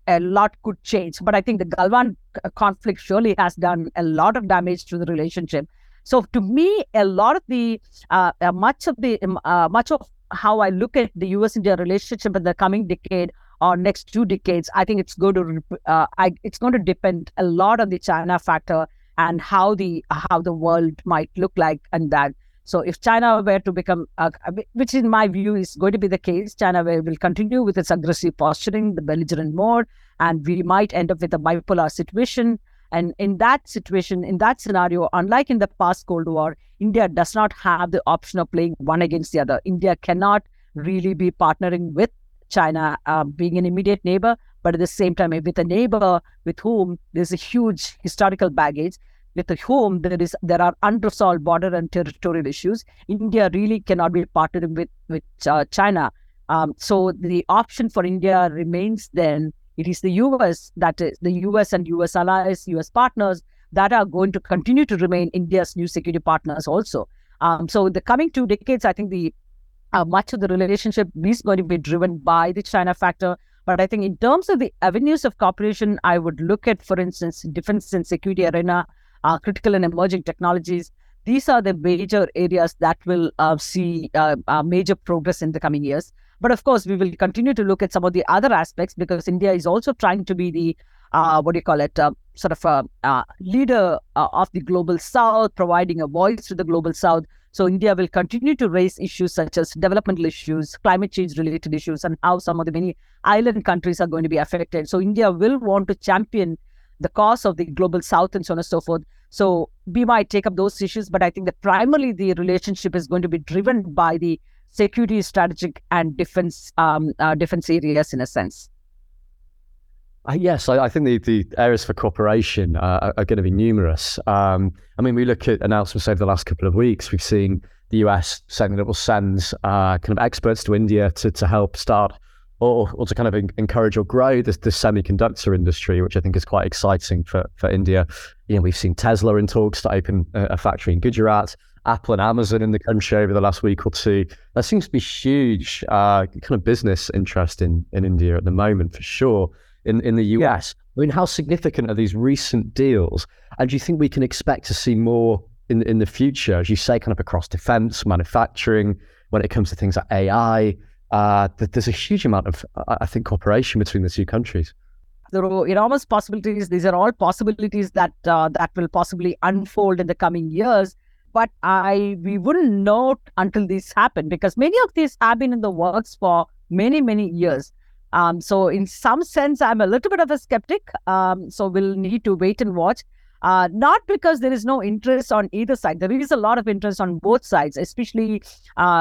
a lot could change. But I think the Galwan conflict surely has done a lot of damage to the relationship. So to me, much of how I look at the US-India relationship in the coming decade or next 2 decades, I think it's going to depend a lot on the China factor and how the world might look like and that. So if China were to become, which in my view is going to be the case, China will continue with its aggressive posturing, the belligerent mode, and we might end up with a bipolar situation. And in that situation, in that scenario, unlike in the past Cold War, India does not have the option of playing one against the other. India cannot really be partnering with China, being an immediate neighbor, but at the same time, with a neighbor with whom there's a huge historical baggage, with whom there are unresolved border and territorial issues, India really cannot be partnering with China. So the option for India remains then, it is the U.S., that is the U.S. and U.S. allies, U.S. partners that are going to continue to remain India's new security partners also. So in the coming 2 decades, I think much of the relationship is going to be driven by the China factor. But I think in terms of the avenues of cooperation, I would look at, for instance, defense and security arena, critical and emerging technologies. These are the major areas that will see major progress in the coming years. But of course, we will continue to look at some of the other aspects, because India is also trying to be the, leader of the global South, providing a voice to the global South. So India will continue to raise issues such as developmental issues, climate change related issues, and how some of the many island countries are going to be affected. So India will want to champion the cause of the global South and so on and so forth. So we might take up those issues, but I think that primarily the relationship is going to be driven by the security, strategic, and defense areas, in a sense. Yes, I think the areas for cooperation are going to be numerous. I mean, we look at announcements over the last couple of weeks. We've seen the US saying that it will send kind of experts to India to help start or to kind of encourage or grow the semiconductor industry, which I think is quite exciting for India. You know, we've seen Tesla in talks to open a factory in Gujarat, Apple and Amazon in the country over the last week or two. There seems to be huge kind of business interest in India at the moment, for sure. In the US, I mean, how significant are these recent deals? And do you think we can expect to see more in the future, as you say, kind of across defense, manufacturing, when it comes to things like AI? There's a huge amount of, I think, cooperation between the two countries. There are enormous possibilities. These are all possibilities that will possibly unfold in the coming years. But we wouldn't know until these happen, because many of these have been in the works for many, many years. So in some sense, I'm a little bit of a skeptic. So we'll need to wait and watch. Not because there is no interest on either side. There is a lot of interest on both sides, especially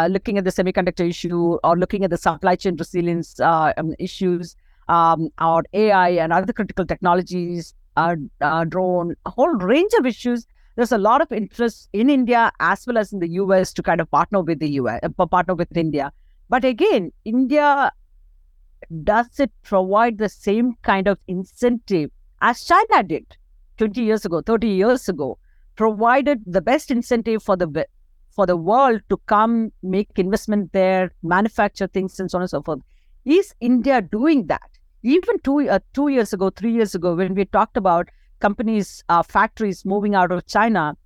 looking at the semiconductor issue, or looking at the supply chain resilience issues, or AI and other critical technologies, drone, a whole range of issues. There's a lot of interest in India as well as in the US to kind of partner with India. But again, India, does it provide the same kind of incentive as China did 20 years ago, 30 years ago, provided the best incentive for the world to come make investment there, manufacture things, and so on and so forth? Is India doing that? Even 2 years ago, 3 years ago, when we talked about companies, factories moving out of China,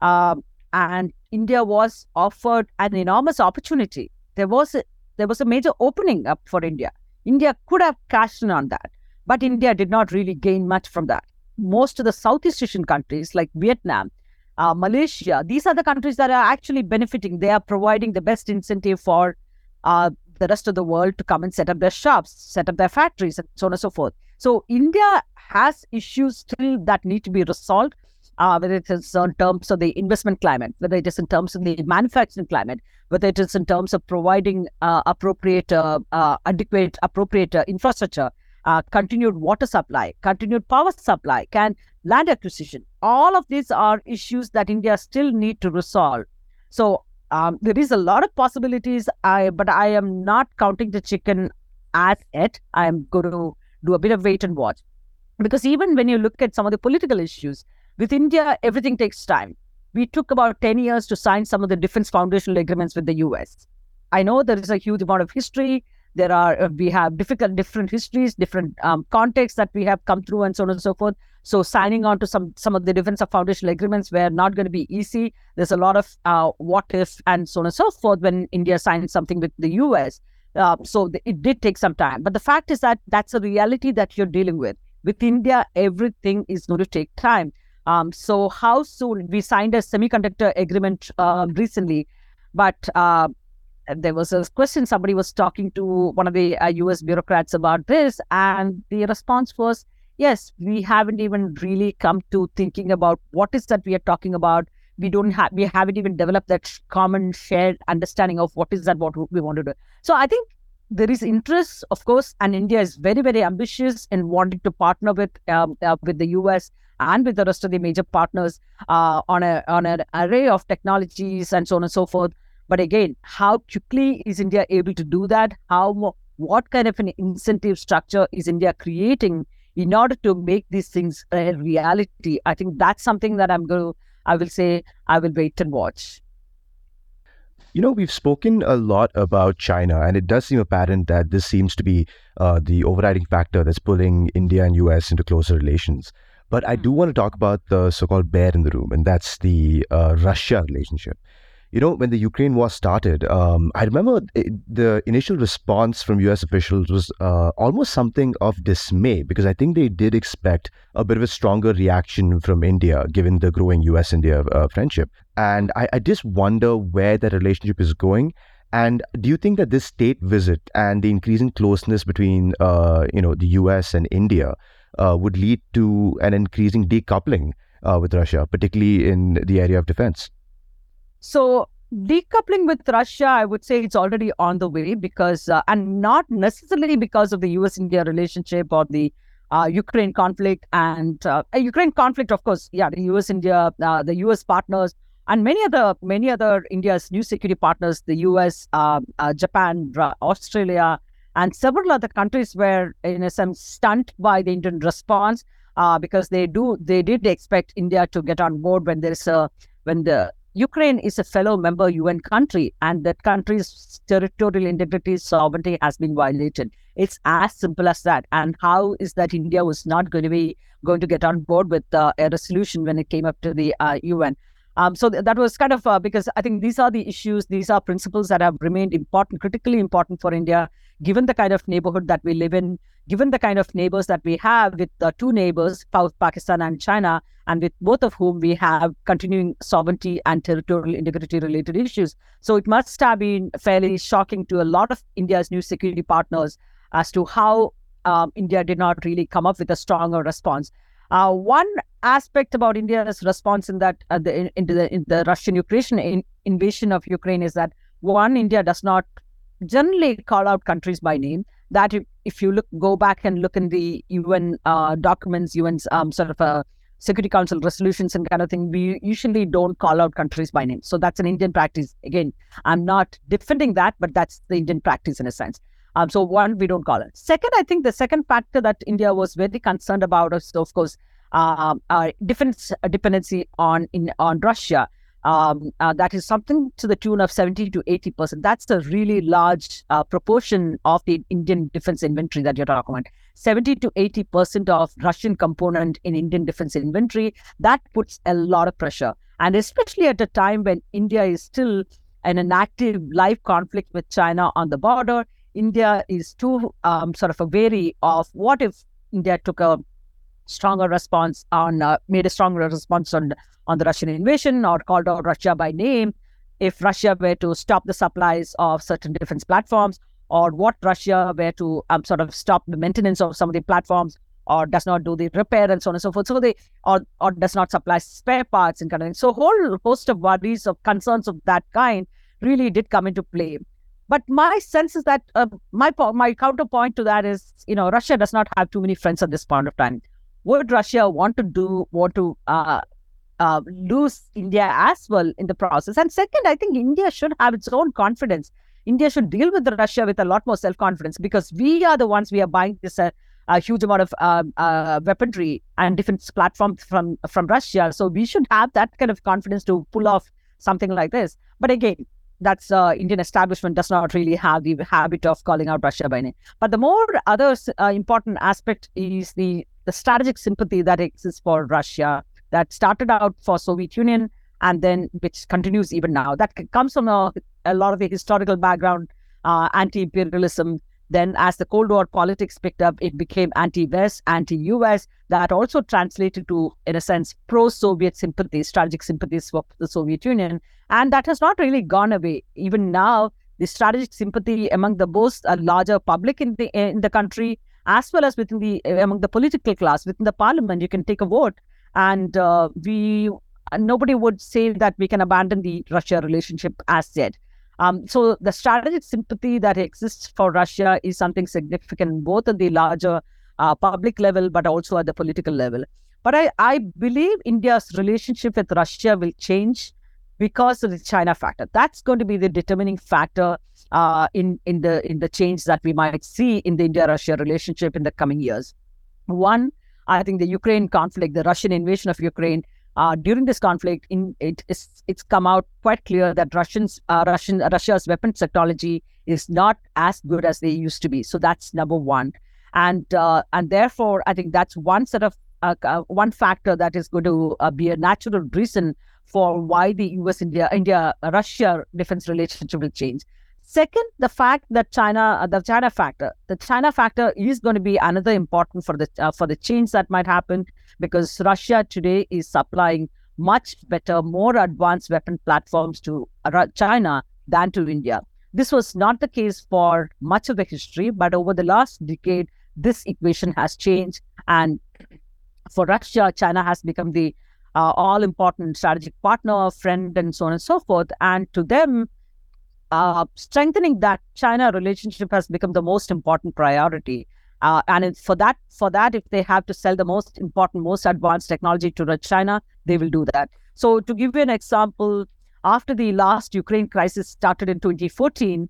and India was offered an enormous opportunity. There was a major opening up for India. India could have cashed in on that, but India did not really gain much from that. Most of the Southeast Asian countries like Vietnam, Malaysia, these are the countries that are actually benefiting. They are providing the best incentive for the rest of the world to come and set up their shops, set up their factories, and so on and so forth. So India has issues still that need to be resolved, whether it is in terms of the investment climate, whether it is in terms of the manufacturing climate, whether it is in terms of providing appropriate infrastructure, continued water supply, continued power supply, land acquisition. All of these are issues that India still need to resolve. So there is a lot of possibilities, but I am not counting the chicken as yet. I am going to do a bit of wait and watch. Because even when you look at some of the political issues, with India, everything takes time. We took about 10 years to sign some of the defense foundational agreements with the US. I know there is a huge amount of history. We have different histories, different contexts that we have come through, and so on and so forth. So signing on to some of the defense foundational agreements were not going to be easy. There's a lot of what if and so on and so forth when India signed something with the US. It did take some time. But the fact is that that's a reality that you're dealing with. With India, everything is going to take time. So how soon? We signed a semiconductor agreement recently, but there was a question. Somebody was talking to one of the US bureaucrats about this, and the response was, yes, we haven't even really come to thinking about what is that we are talking about. We haven't even developed that common shared understanding of what is that what we want to do. So I think there is interest, of course, and India is very, very ambitious in wanting to partner with the US and with the rest of the major partners on an array of technologies and so on and so forth. But again, how quickly is India able to do that? What kind of an incentive structure is India creating in order to make these things a reality? I think that's something that I will wait and watch. You know, we've spoken a lot about China, and it does seem apparent that this seems to be the overriding factor that's pulling India and US into closer relations. But I do want to talk about the so-called bear in the room, and that's the Russia relationship. You know, when the Ukraine war started, I remember the initial response from US officials was almost something of dismay, because I think they did expect a bit of a stronger reaction from India, given the growing US-India friendship. And I just wonder where that relationship is going. And do you think that this state visit and the increasing closeness between, the US and India would lead to an increasing decoupling with Russia, particularly in the area of defense? So decoupling with Russia, I would say it's already on the way, because and not necessarily because of the US-India relationship or the Ukraine conflict and Ukraine conflict, of course. Yeah, the US-India, the US partners and many other India's new security partners, the US, Japan, Australia, and several other countries were in a sense stunned by the Indian response because they did expect India to get on board when Ukraine is a fellow member UN country, and that country's territorial integrity, sovereignty has been violated. It's as simple as that. And how is that India was not going to get on board with a resolution when it came up to the UN? So that was kind of because I think these are the issues, these are principles that have remained important, critically important for India, given the kind of neighborhood that we live in, given the kind of neighbors that we have with two neighbors, South Pakistan and China, and with both of whom we have continuing sovereignty and territorial integrity related issues. So it must have been fairly shocking to a lot of India's new security partners as to how India did not really come up with a stronger response. One aspect about India's response in that in the Russian-Ukrainian invasion of Ukraine is that, one, India does not generally call out countries by name. That if you go back and look in the UN documents, UN's Security Council resolutions and kind of thing, we usually don't call out countries by name. So that's an Indian practice. Again, I'm not defending that, but that's the Indian practice in a sense. So one, we don't call it. Second, I think the second factor that India was very concerned about is, of course, our defense dependency on Russia. That is something to the tune of 70 to 80%. That's a really large proportion of the Indian defense inventory that you're talking about. 70 to 80% of Russian component in Indian defense inventory, that puts a lot of pressure. And especially at a time when India is still in an active live conflict with China on the border, India is too wary of what if India took a stronger response on the Russian invasion, or called out Russia by name, if Russia were to stop the supplies of certain defense platforms, or what Russia were to stop the maintenance of some of the platforms, or does not do the repair and so on and so forth. So or does not supply spare parts and kind of thing. So whole host of worries, of concerns of that kind really did come into play. But my sense is that my counterpoint to that is, Russia does not have too many friends at this point of time. Would Russia want to lose India as well in the process? And second, I think India should have its own confidence. India should deal with Russia with a lot more self-confidence, because we are the ones we are buying this a huge amount of weaponry and defense platforms from Russia. So we should have that kind of confidence to pull off something like this. But again, that's Indian establishment does not really have the habit of calling out Russia by name. But the more other important aspect is the strategic sympathy that exists for Russia, that started out for Soviet Union and then which continues even now. That comes from a lot of the historical background, anti-imperialism. Then as the Cold War politics picked up, it became anti-West, anti-US. That also translated to, in a sense, pro-Soviet sympathies, strategic sympathies for the Soviet Union. And that has not really gone away. Even now, the strategic sympathy among the most larger public in the country as well as within the among the political class, within the parliament, you can take a vote, and nobody would say that we can abandon the Russia relationship as yet. So the strategic sympathy that exists for Russia is something significant, both at the larger public level, but also at the political level. But I believe India's relationship with Russia will change because of the China factor. That's going to be the determining factor in the change that we might see in the India-Russia relationship in the coming years. One, I think the Ukraine conflict, the Russian invasion of Ukraine, during this conflict, it's come out quite clear that Russia's weapons technology is not as good as they used to be. So that's number one, and therefore I think that's one set of one factor that is going to be a natural reason for why the India-Russia defense relationship will change. Second, the fact that the China factor is going to be another important for the change that might happen, because Russia today is supplying much better, more advanced weapon platforms to China than to India. This was not the case for much of the history, but over the last decade, this equation has changed, and for Russia, China has become the all-important strategic partner, friend, and so on and so forth, and to them, strengthening that China relationship has become the most important priority, and for that, if they have to sell the most important, most advanced technology to China, they will do that. So, to give you an example, after the last Ukraine crisis started in 2014,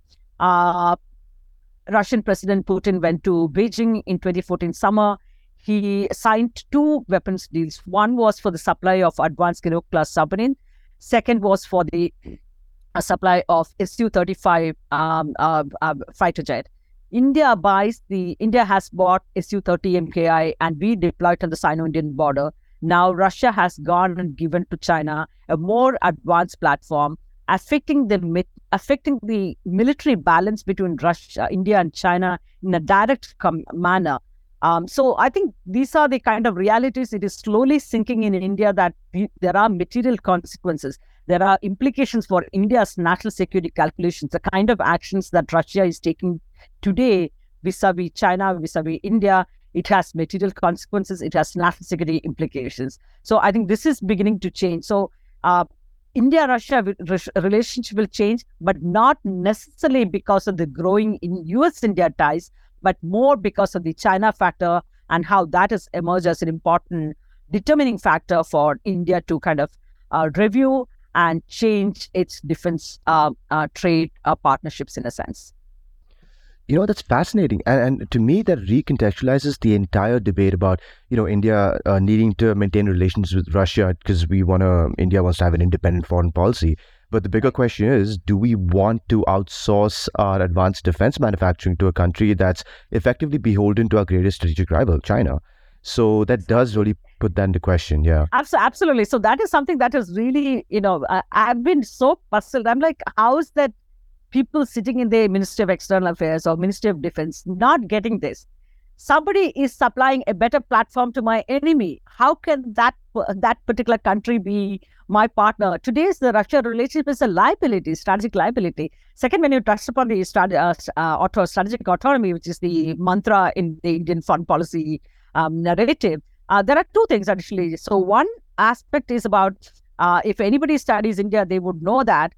Russian President Putin went to Beijing in 2014 summer. He signed two weapons deals. One was for the supply of advanced Chinook-class submarine. Second was for the supply of Su-35 fighter jet. India has bought Su-30 MKI, and we deployed on the Sino-Indian border. Now Russia has gone and given to China a more advanced platform, affecting the military balance between India and China in a direct manner. So I think these are the kind of realities. It is slowly sinking in India that there are material consequences. There are implications for India's national security calculations, the kind of actions that Russia is taking today vis-a-vis China, vis-a-vis India. It has material consequences. It has national security implications. So I think this is beginning to change. So India-Russia relationship will change, but not necessarily because of the growing in US-India ties, but more because of the China factor and how that has emerged as an important determining factor for India to kind of review and change its defense trade partnerships in a sense. You know, that's fascinating. And to me, that recontextualizes the entire debate about, you know, India needing to maintain relations with Russia because India wants to have an independent foreign policy. But the bigger question is, do we want to outsource our advanced defense manufacturing to a country that's effectively beholden to our greatest strategic rival, China? So that does really put that into question, yeah. Absolutely. So that is something that is really, you know, I've been so puzzled. I'm like, how is that people sitting in the Ministry of External Affairs or Ministry of Defense not getting this? Somebody is supplying a better platform to my enemy. How can that particular country be my partner? Today's the Russia relationship is a liability, strategic liability. Second, when you touched upon the strategic autonomy, which is the mantra in the Indian foreign policy narrative, there are two things actually. So one aspect is about if anybody studies India, they would know that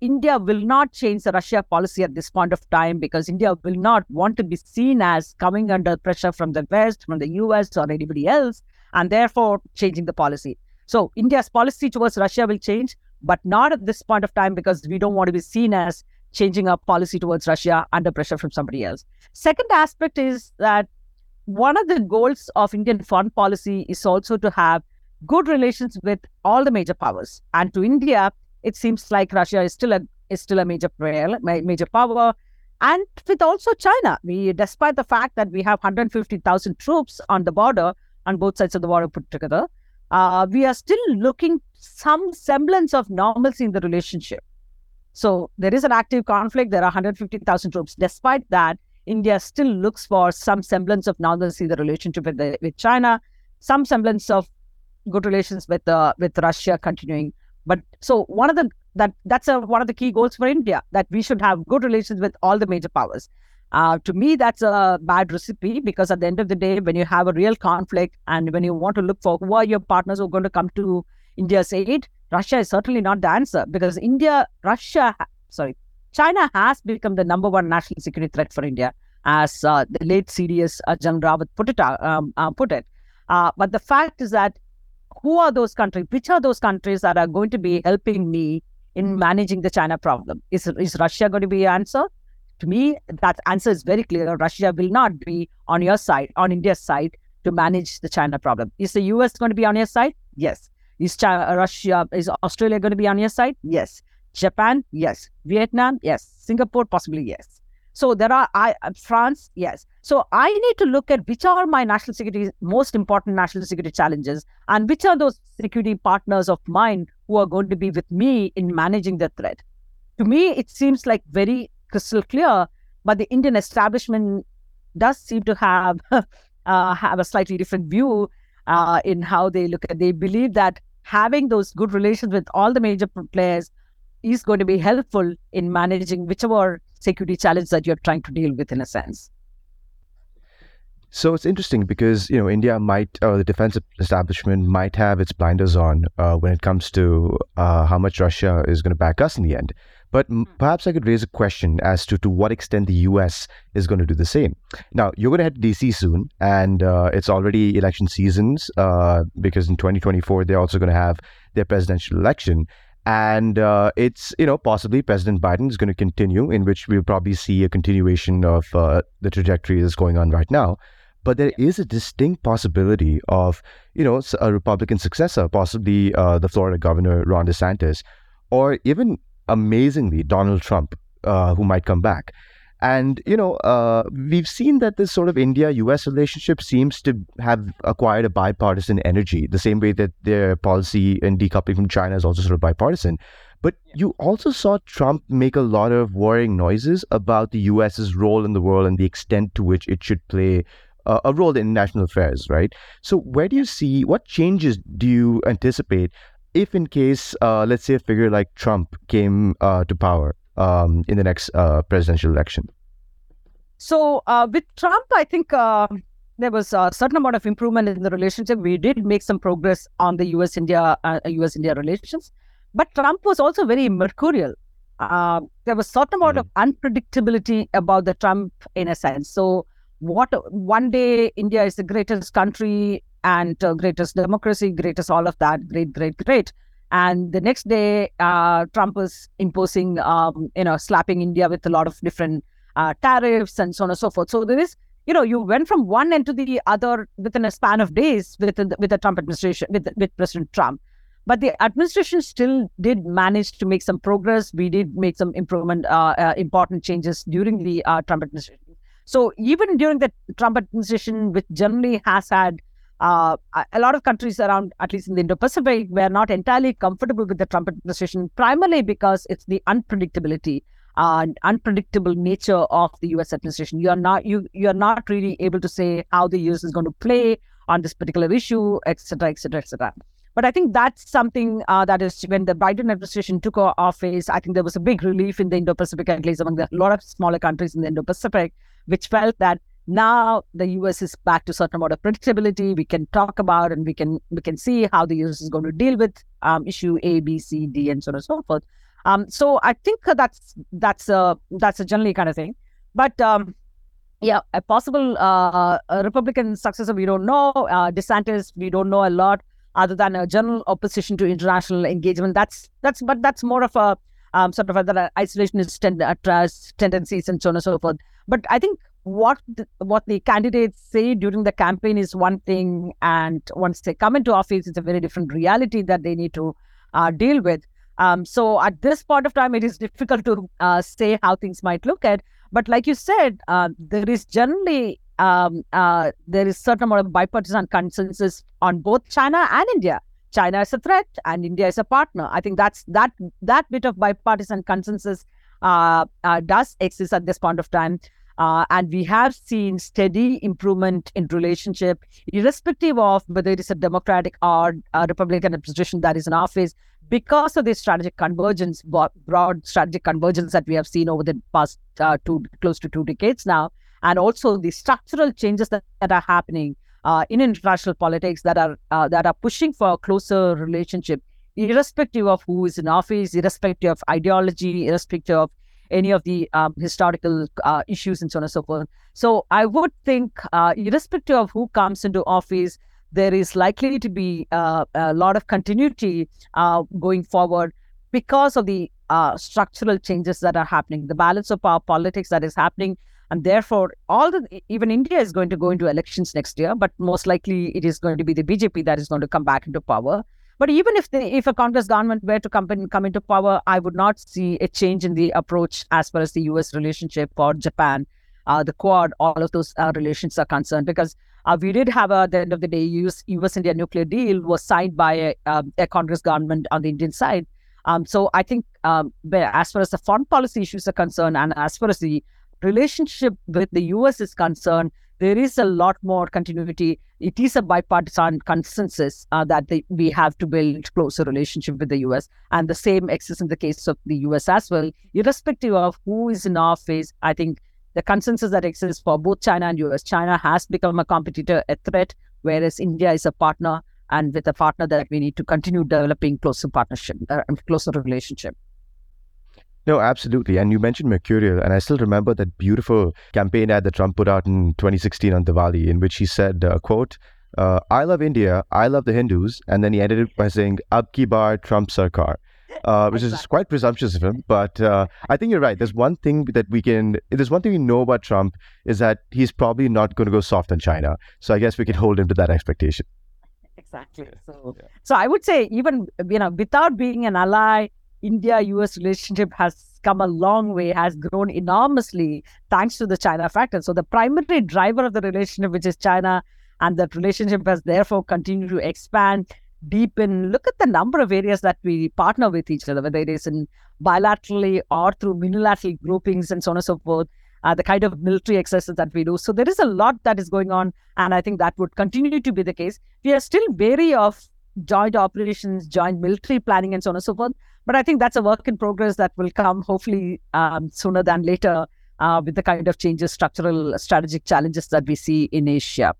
India will not change the Russia policy at this point of time, because India will not want to be seen as coming under pressure from the West, from the US or anybody else, and therefore changing the policy. So India's policy towards Russia will change, but not at this point of time, because we don't want to be seen as changing our policy towards Russia under pressure from somebody else. Second aspect is that one of the goals of Indian foreign policy is also to have good relations with all the major powers, and to India, it seems like Russia is still a major power, and with also China. Despite the fact that we have 150,000 troops on the border, on both sides of the border put together, we are still looking some semblance of normalcy in the relationship. So there is an active conflict. There are 150,000 troops. Despite that, India still looks for some semblance of normalcy in the relationship with China, some semblance of good relations with Russia continuing. But so one of the key goals for India, that we should have good relations with all the major powers. To me, that's a bad recipe, because at the end of the day, when you have a real conflict and when you want to look for who are your partners who are going to come to India's aid, Russia is certainly not the answer, because China has become the number one national security threat for India, as the late CDS General Rawat put it. But the fact is that who are those countries? Which are those countries that are going to be helping me in managing the China problem? Is Russia going to be your answer? To me, that answer is very clear. Russia will not be on your side, on India's side, to manage the China problem. Is the US going to be on your side? Yes. Is Australia going to be on your side? Yes. Japan? Yes. Vietnam? Yes. Singapore? Possibly yes. So there are France? Yes. So I need to look at which are my most important national security challenges, and which are those security partners of mine who are going to be with me in managing the threat. To me, it seems like very crystal clear, but the Indian establishment does seem to have a slightly different view in how they look at it. They believe that having those good relations with all the major players is going to be helpful in managing whichever security challenge that you're trying to deal with, in a sense. So it's interesting because, India might, or the defense establishment might have its blinders on when it comes to how much Russia is going to back us in the end. But perhaps I could raise a question as to what extent the U.S. is going to do the same. Now, you're going to head to D.C. soon, and it's already election seasons because in 2024, they're also going to have their presidential election. And it's, possibly President Biden is going to continue, in which we'll probably see a continuation of the trajectory that's going on right now. But there is a distinct possibility of, a Republican successor, possibly the Florida governor, Ron DeSantis, or even, amazingly, Donald Trump, who might come back. And, we've seen that this sort of India-US relationship seems to have acquired a bipartisan energy, the same way that their policy and decoupling from China is also sort of bipartisan. But you also saw Trump make a lot of worrying noises about the US's role in the world and the extent to which it should play a role in national affairs, right? So where do you see, what changes do you anticipate if in case, let's say, a figure like Trump came to power in the next presidential election? So with Trump, I think there was a certain amount of improvement in the relationship. We did make some progress on the US-India relations. But Trump was also very mercurial. There was a certain amount of unpredictability about the Trump, in a sense. So one day, India is the greatest country and greatest democracy, greatest all of that, great. And the next day, Trump is imposing, slapping India with a lot of different tariffs and so on and so forth. So there is, you went from one end to the other within a span of days with the Trump administration, with President Trump. But the administration still did manage to make some progress. We did make some improvement, important changes during the Trump administration. So even during the Trump administration, which generally has had a lot of countries around, at least in the Indo-Pacific, were not entirely comfortable with the Trump administration, primarily because it's the unpredictability and unpredictable nature of the U.S. administration. You are not really able to say how the U.S. is going to play on this particular issue, etc. But I think that's something that is, when the Biden administration took office, I think there was a big relief in the Indo-Pacific, at least among a lot of smaller countries in the Indo-Pacific, which felt that now the U.S. is back to a certain amount of predictability. We can talk about and we can see how the U.S. is going to deal with issue A, B, C, D, and so on and so forth. So I think that's a generally kind of thing. But a possible Republican successor, we don't know. DeSantis, we don't know a lot, other than a general opposition to international engagement. That's more of a sort of other isolationist tendencies and so on and so forth. But I think what the candidates say during the campaign is one thing, and once they come into office, it's a very different reality that they need to deal with. So at this point of time, it is difficult to say how things might look at. But like you said, there is generally certain amount of bipartisan consensus on both China and India. China is a threat, and India is a partner. I think that bit of bipartisan consensus does exist at this point of time. And we have seen steady improvement in relationship, irrespective of whether it is a Democratic or a Republican administration that is in office. because of this strategic convergence, broad strategic convergence that we have seen over the past close to two decades now, and also the structural changes that are happening in international politics that are pushing for a closer relationship, irrespective of who is in office, irrespective of ideology, irrespective of any of the historical issues and so on and so forth. So I would think, irrespective of who comes into office, there is likely to be a lot of continuity going forward because of the structural changes that are happening, the balance of power politics that is happening. And therefore, even India is going to go into elections next year, but most likely it is going to be the BJP that is going to come back into power. But even if a Congress government were to come into power, I would not see a change in the approach as far as the US relationship or Japan, the Quad, all of those relations are concerned, because we did have, at the end of the day, US-India nuclear deal was signed by a Congress government on the Indian side. So I think as far as the foreign policy issues are concerned and as far as the relationship with the US is concerned, there is a lot more continuity. It is a bipartisan consensus that we have to build closer relationship with the US. And the same exists in the case of the US as well. Irrespective of who is in office, I think the consensus that exists for both China and US. China has become a competitor, a threat, whereas India is a partner, and with a partner that we need to continue developing closer partnership and closer relationship. No, absolutely. And you mentioned Mercurial, and I still remember that beautiful campaign ad that Trump put out in 2016 on Diwali, in which he said, quote, I love India, I love the Hindus. And then he ended it by saying, Ab ki baar Trump Sarkar, which is quite presumptuous of him. But I think you're right. There's one thing we know about Trump is that he's probably not going to go soft on China. So I guess we can hold him to that expectation. Exactly. So I would say, even without being an ally, India-US relationship has come a long way, has grown enormously thanks to the China factor. So the primary driver of the relationship, which is China, and that relationship has therefore continued to expand, deepen. Look at the number of areas that we partner with each other, whether it is in bilaterally or through unilateral groupings and so on and so forth, the kind of military exercises that we do. So there is a lot that is going on, and I think that would continue to be the case. We are still wary of joint operations, joint military planning, and so on and so forth. But I think that's a work in progress that will come hopefully sooner than later with the kind of changes, structural, strategic challenges that we see in Asia.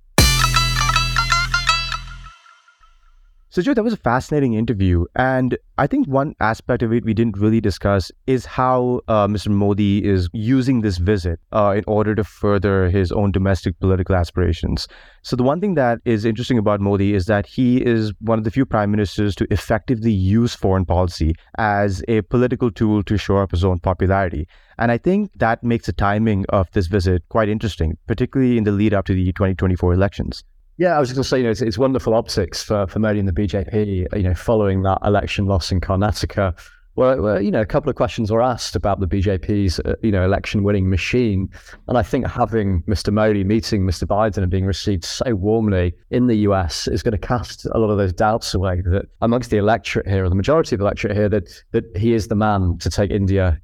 So, Joe, that was a fascinating interview. And I think one aspect of it we didn't really discuss is how Mr. Modi is using this visit in order to further his own domestic political aspirations. So the one thing that is interesting about Modi is that he is one of the few prime ministers to effectively use foreign policy as a political tool to shore up his own popularity. And I think that makes the timing of this visit quite interesting, particularly in the lead up to the 2024 elections. Yeah, I was just going to say, it's wonderful optics for Modi and the BJP, following that election loss in Karnataka, where a couple of questions were asked about the BJP's, election-winning machine. And I think having Mr. Modi meeting Mr. Biden and being received so warmly in the US is going to cast a lot of those doubts away that amongst the electorate here, or the majority of the electorate here, that he is the man to take India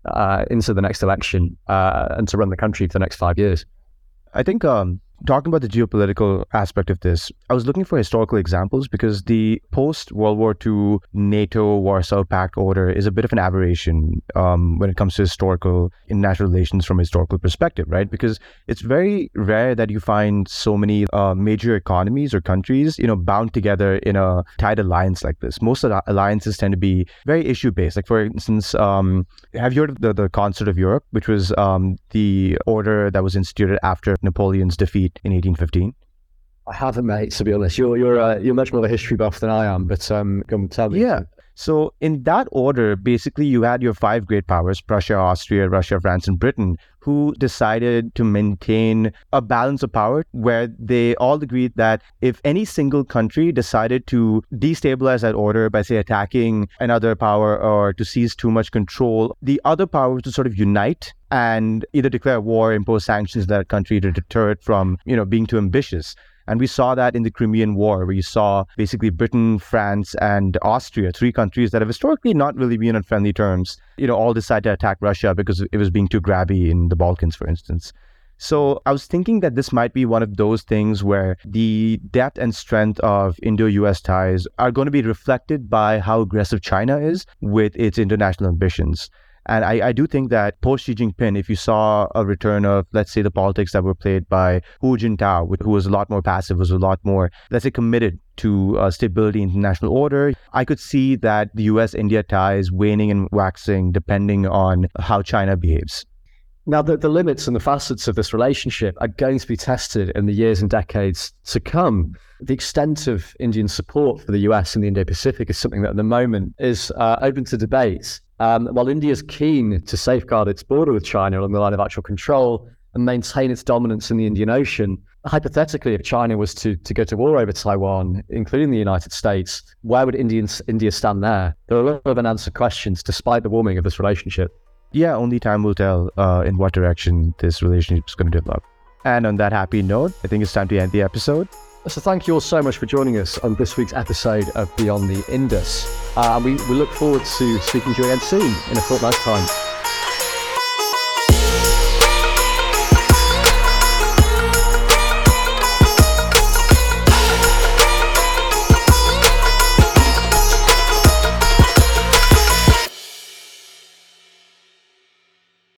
into the next election and to run the country for the next 5 years. I think... talking about the geopolitical aspect of this, I was looking for historical examples because the post-World War II NATO Warsaw Pact order is a bit of an aberration when it comes to historical international relations from a historical perspective, right? Because it's very rare that you find so many major economies or countries, bound together in a tight alliance like this. Most of the alliances tend to be very issue-based. Like, for instance, have you heard of the Concert of Europe, which was the order that was instituted after Napoleon's defeat in 1815? I haven't, mate, to be honest. You're much more of a history buff than I am, but come tell me. Yeah. So in that order, basically, you had your five great powers, Prussia, Austria, Russia, France, and Britain, who decided to maintain a balance of power where they all agreed that if any single country decided to destabilize that order by, say, attacking another power or to seize too much control, the other powers would sort of unite and either declare war, impose sanctions to that country to deter it from, being too ambitious. And we saw that in the Crimean War, where you saw basically Britain, France, and Austria, three countries that have historically not really been on friendly terms, all decided to attack Russia because it was being too grabby in the Balkans, for instance. So I was thinking that this might be one of those things where the depth and strength of Indo-US ties are going to be reflected by how aggressive China is with its international ambitions. And I do think that post-Xi Jinping, if you saw a return of, let's say, the politics that were played by Hu Jintao, who was a lot more passive, was a lot more, let's say, committed to stability, international order, I could see that the US-India ties waning and waxing depending on how China behaves. Now, the limits and the facets of this relationship are going to be tested in the years and decades to come. The extent of Indian support for the US in the Indo-Pacific is something that at the moment is open to debate. While India is keen to safeguard its border with China along the line of actual control and maintain its dominance in the Indian Ocean, hypothetically, if China was to go to war over Taiwan, including the United States, where would India stand there? There are a lot of unanswered questions despite the warming of this relationship. Yeah, only time will tell in what direction this relationship is going to develop. And on that happy note, I think it's time to end the episode. So thank you all so much for joining us on this week's episode of Beyond the Indus. We look forward to speaking to you again soon in a fortnight's time.